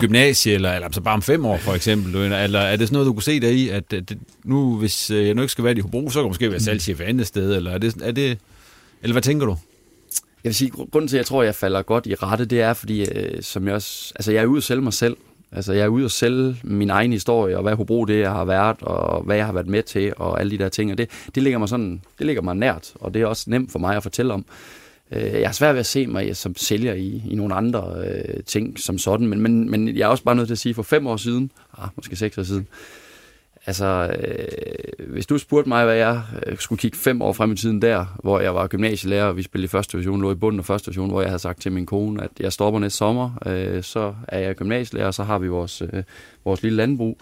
gymnasiet, eller altså bare om 5 år for eksempel? Eller er det sådan noget, du kunne se dig i, at nu, hvis jeg nu ikke skal være i Hobro, så kan jeg måske være salgschef andet sted, eller er det, eller hvad tænker du? Jeg vil sige, grunden til, at jeg tror, at jeg falder godt i rette, det er, fordi som jeg også, altså jeg er ude at sælge mig selv. Altså jeg er ude at sælge min egen historie, og hvad Hobro det jeg har været, og hvad jeg har været med til, og alle de der ting, og det ligger mig sådan, det ligger mig nært, og det er også nemt for mig at fortælle om. Jeg har svært ved at se mig som sælger i nogle andre ting som sådan, men jeg er også bare nødt til at sige, for 5 år siden, måske 6 år siden, altså hvis du spurgte mig, hvad jeg skulle kigge 5 år frem i tiden der, hvor jeg var gymnasielærer, og vi spillede i første division, lå i bunden af første division, hvor jeg havde sagt til min kone, at jeg stopper næste sommer, så er jeg gymnasielærer, og så har vi vores lille landbrug.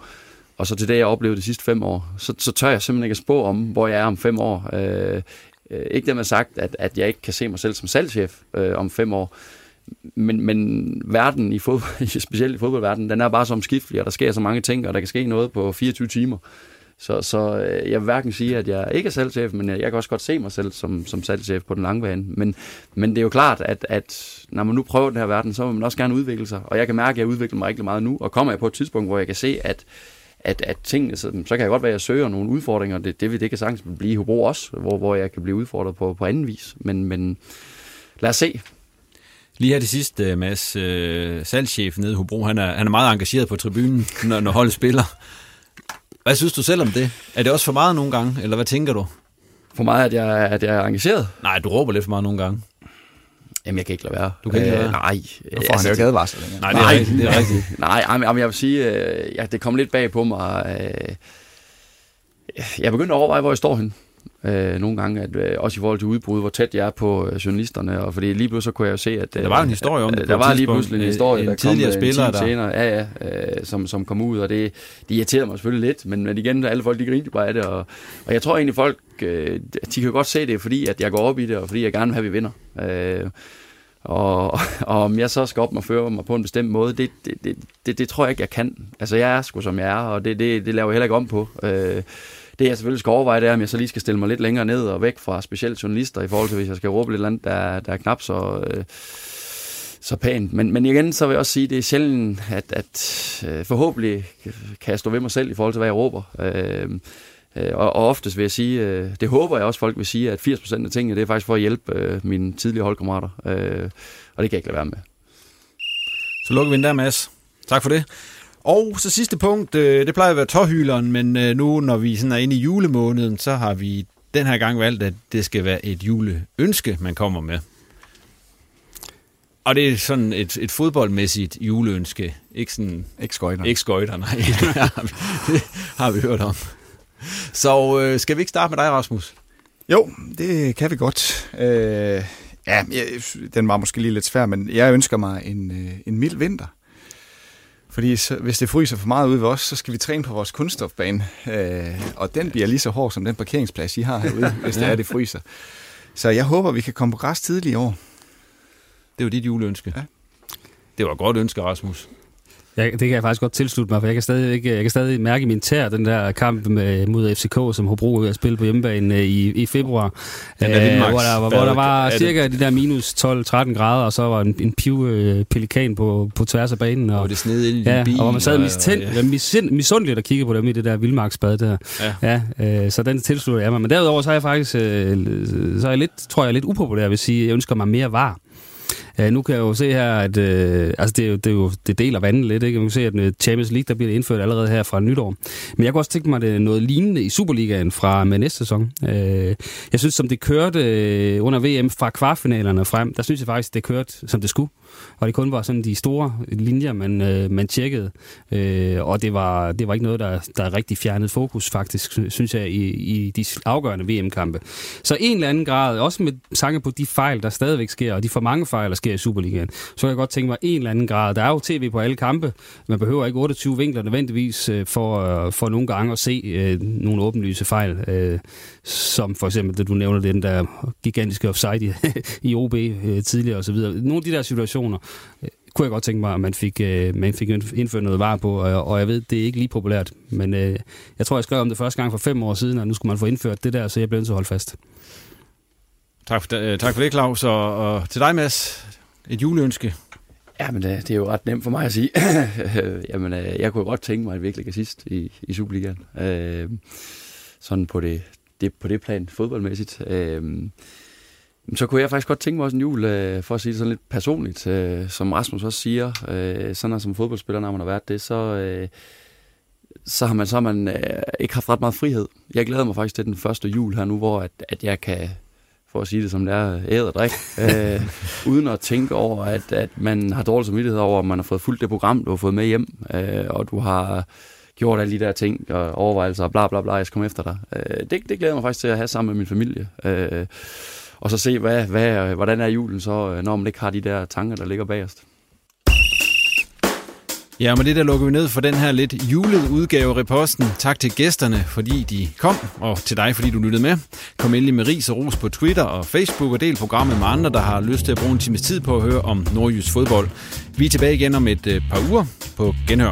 Og så til det, jeg oplevede de sidste 5 år, så tør jeg simpelthen ikke at spå om, hvor jeg er om 5 år. Ikke dermed sagt, at jeg ikke kan se mig selv som salgschef om 5 år, men verden, i fodbold, specielt i fodboldverdenen, den er bare så omskiftelig, og der sker så mange ting, og der kan ske noget på 24 timer. Så jeg vil hverken sige, at jeg ikke er salgschef, men jeg kan også godt se mig selv som salgschef på den lange bane. Men det er jo klart, at når man nu prøver den her verden, så vil man også gerne udvikle sig, og jeg kan mærke, at jeg udvikler mig rigtig meget nu, og kommer jeg på et tidspunkt, hvor jeg kan se, at tingene, så kan jeg godt være, at jeg søger nogle udfordringer, det kan sagtens blive i Hobro også, hvor jeg kan blive udfordret på anden vis, men lad os se. Lige her det sidste, Mads, salgschef nede i Hobro, han er meget engageret på tribunen, når holdet spiller. Hvad synes du selv om det? Er det også for meget nogle gange, eller hvad tænker du? For meget, at jeg er engageret? Nej, du råber lidt for meget nogle gange. Jamen, jeg kan ikke lade være. Du kan ikke lade være? Nej. Nu får han jo ikke advarsel længere. Nej, det er rigtigt. Nej, jeg vil sige, det kom lidt bag på mig. Jeg begyndte at overveje, hvor jeg står henne. Nogle gange, også i forhold til udbrud, hvor tæt jeg er på journalisterne. Og fordi lige pludselig så kunne jeg jo se, at... Der var en historie om det. Der var lige pludselig en historie, der kom en time senere. Som kom ud, og det irriterede mig selvfølgelig lidt. Men igen, alle folk, de grinte bare af det. Og jeg tror egentlig, folk, de kan godt se det, fordi at jeg går op i det, og fordi jeg gerne vil have, at vi vinder. Og om jeg så skal op og føre mig på en bestemt måde, det tror jeg ikke, jeg kan. Altså, jeg er sgu, som jeg er, og det laver jeg heller ikke om på. Det jeg selvfølgelig skal overveje, det er, om jeg så lige skal stille mig lidt længere ned og væk fra specielt journalister, i forhold til, hvis jeg skal råbe lidt andet, der er knap så pænt. Men igen, så vil jeg også sige, det er sjældent, at forhåbentlig kan jeg stå ved mig selv i forhold til, hvad jeg råber. Og oftest vil jeg sige, det håber jeg også folk vil sige, at 80% af tingene, det er faktisk for at hjælpe mine tidligere holdkammerater. Og det kan jeg ikke lade være med. Så lukker vi den der, Mads. Tak for det. Og så sidste punkt, det plejer at være tårhyleren, men nu når vi sådan er inde i julemåneden, så har vi den her gang valgt, at det skal være et juleønske, man kommer med. Og det er sådan et fodboldmæssigt juleønske. Ikke sådan... Ikke skøjter, nej. Det har vi hørt om. Så skal vi ikke starte med dig, Rasmus? Jo, det kan vi godt. Ja, den var måske lige lidt svær, men jeg ønsker mig en mild vinter. Fordi hvis det fryser for meget ude ved os, så skal vi træne på vores kunststofbane. Og den bliver lige så hård som den parkeringsplads, I har herude, hvis det fryser. Så jeg håber, vi kan komme på græs tidligt i år. Det var dit juleønske. Ja. Det var et godt ønske, Rasmus. Det kan jeg faktisk godt tilslutte mig, for jeg kan stadig mærke i min tær den der kamp mod FCK, som Hobro har spillet på hjemmebane i februar, hvor der var cirka de der minus 12-13 grader, og så var en pelikan på tværs af banen. Og det snede ind i din bil. Og man sad misundeligt og kiggede på dem i det der vildmarksbad der. Ja. Så den tilslutter jeg mig. Men derudover så er jeg faktisk lidt upopulær, vil sige, jeg ønsker mig mere var. Nu kan jeg jo se her, at det deler vandet lidt. Ikke? Man kan se, at Champions League der bliver indført allerede her fra nytår. Men jeg kunne også tænke mig det noget lignende i Superligaen fra næste sæson. Jeg synes, som det kørte under VM fra kvartfinalerne frem, der synes jeg faktisk, det kørte, som det skulle. Og det kun var sådan de store linjer, man tjekkede. Og det var ikke noget, der rigtig fjernede fokus, faktisk, synes jeg, i de afgørende VM-kampe. Så en eller anden grad, også med tanke på de fejl, der stadigvæk sker, og de for mange fejl, der sker i Superligaen, så kan jeg godt tænke mig en eller anden grad. Der er jo tv på alle kampe. Man behøver ikke 28 vinkler nødvendigvis for nogle gange at se nogle åbenlyse fejl. Som for eksempel, det du nævner, den der gigantiske offside i OB tidligere osv. Nogle af de der situationer kunne jeg godt tænke mig, at man fik indført noget var på, og jeg ved, det er ikke lige populært, men jeg tror, jeg skrev om det første gang for 5 år siden, og nu skulle man få indført det der, så jeg blev nødt til at holde fast. Tak for det, Claus, og til dig, Mads, et juleønske. Jamen, det er jo ret nemt for mig at sige. Jamen, jeg kunne godt tænke mig, at vi ikke ligger sidst i Superligaen. Sådan på det plan, fodboldmæssigt. Så kunne jeg faktisk godt tænke mig også en jul, for at sige det sådan lidt personligt, som Rasmus også siger, sådan som fodboldspiller, når man har været det, så har man ikke haft ret meget frihed. Jeg glæder mig faktisk til den første jul her nu, hvor at jeg kan, for at sige det som det er, æde og drikke, uden at tænke over, at man har dårlig samvittighed over, at man har fået fuldt det program, du har fået med hjem, og du har gjort alle de der ting og overvejelser og bla bla bla, jeg skal komme efter dig. Det glæder mig faktisk til at have sammen med min familie. Og så se, hvordan er julen så, når man ikke har de der tanker, der ligger bagerst. Ja, med det der lukker vi ned for den her lidt julede udgave af Ripodsten. Tak til gæsterne, fordi de kom, og til dig, fordi du lyttede med. Kom endelig med ris og ros på Twitter og Facebook og del programmet med andre, der har lyst til at bruge en times tid på at høre om nordjysk fodbold. Vi er tilbage igen om et par uger på Genhør.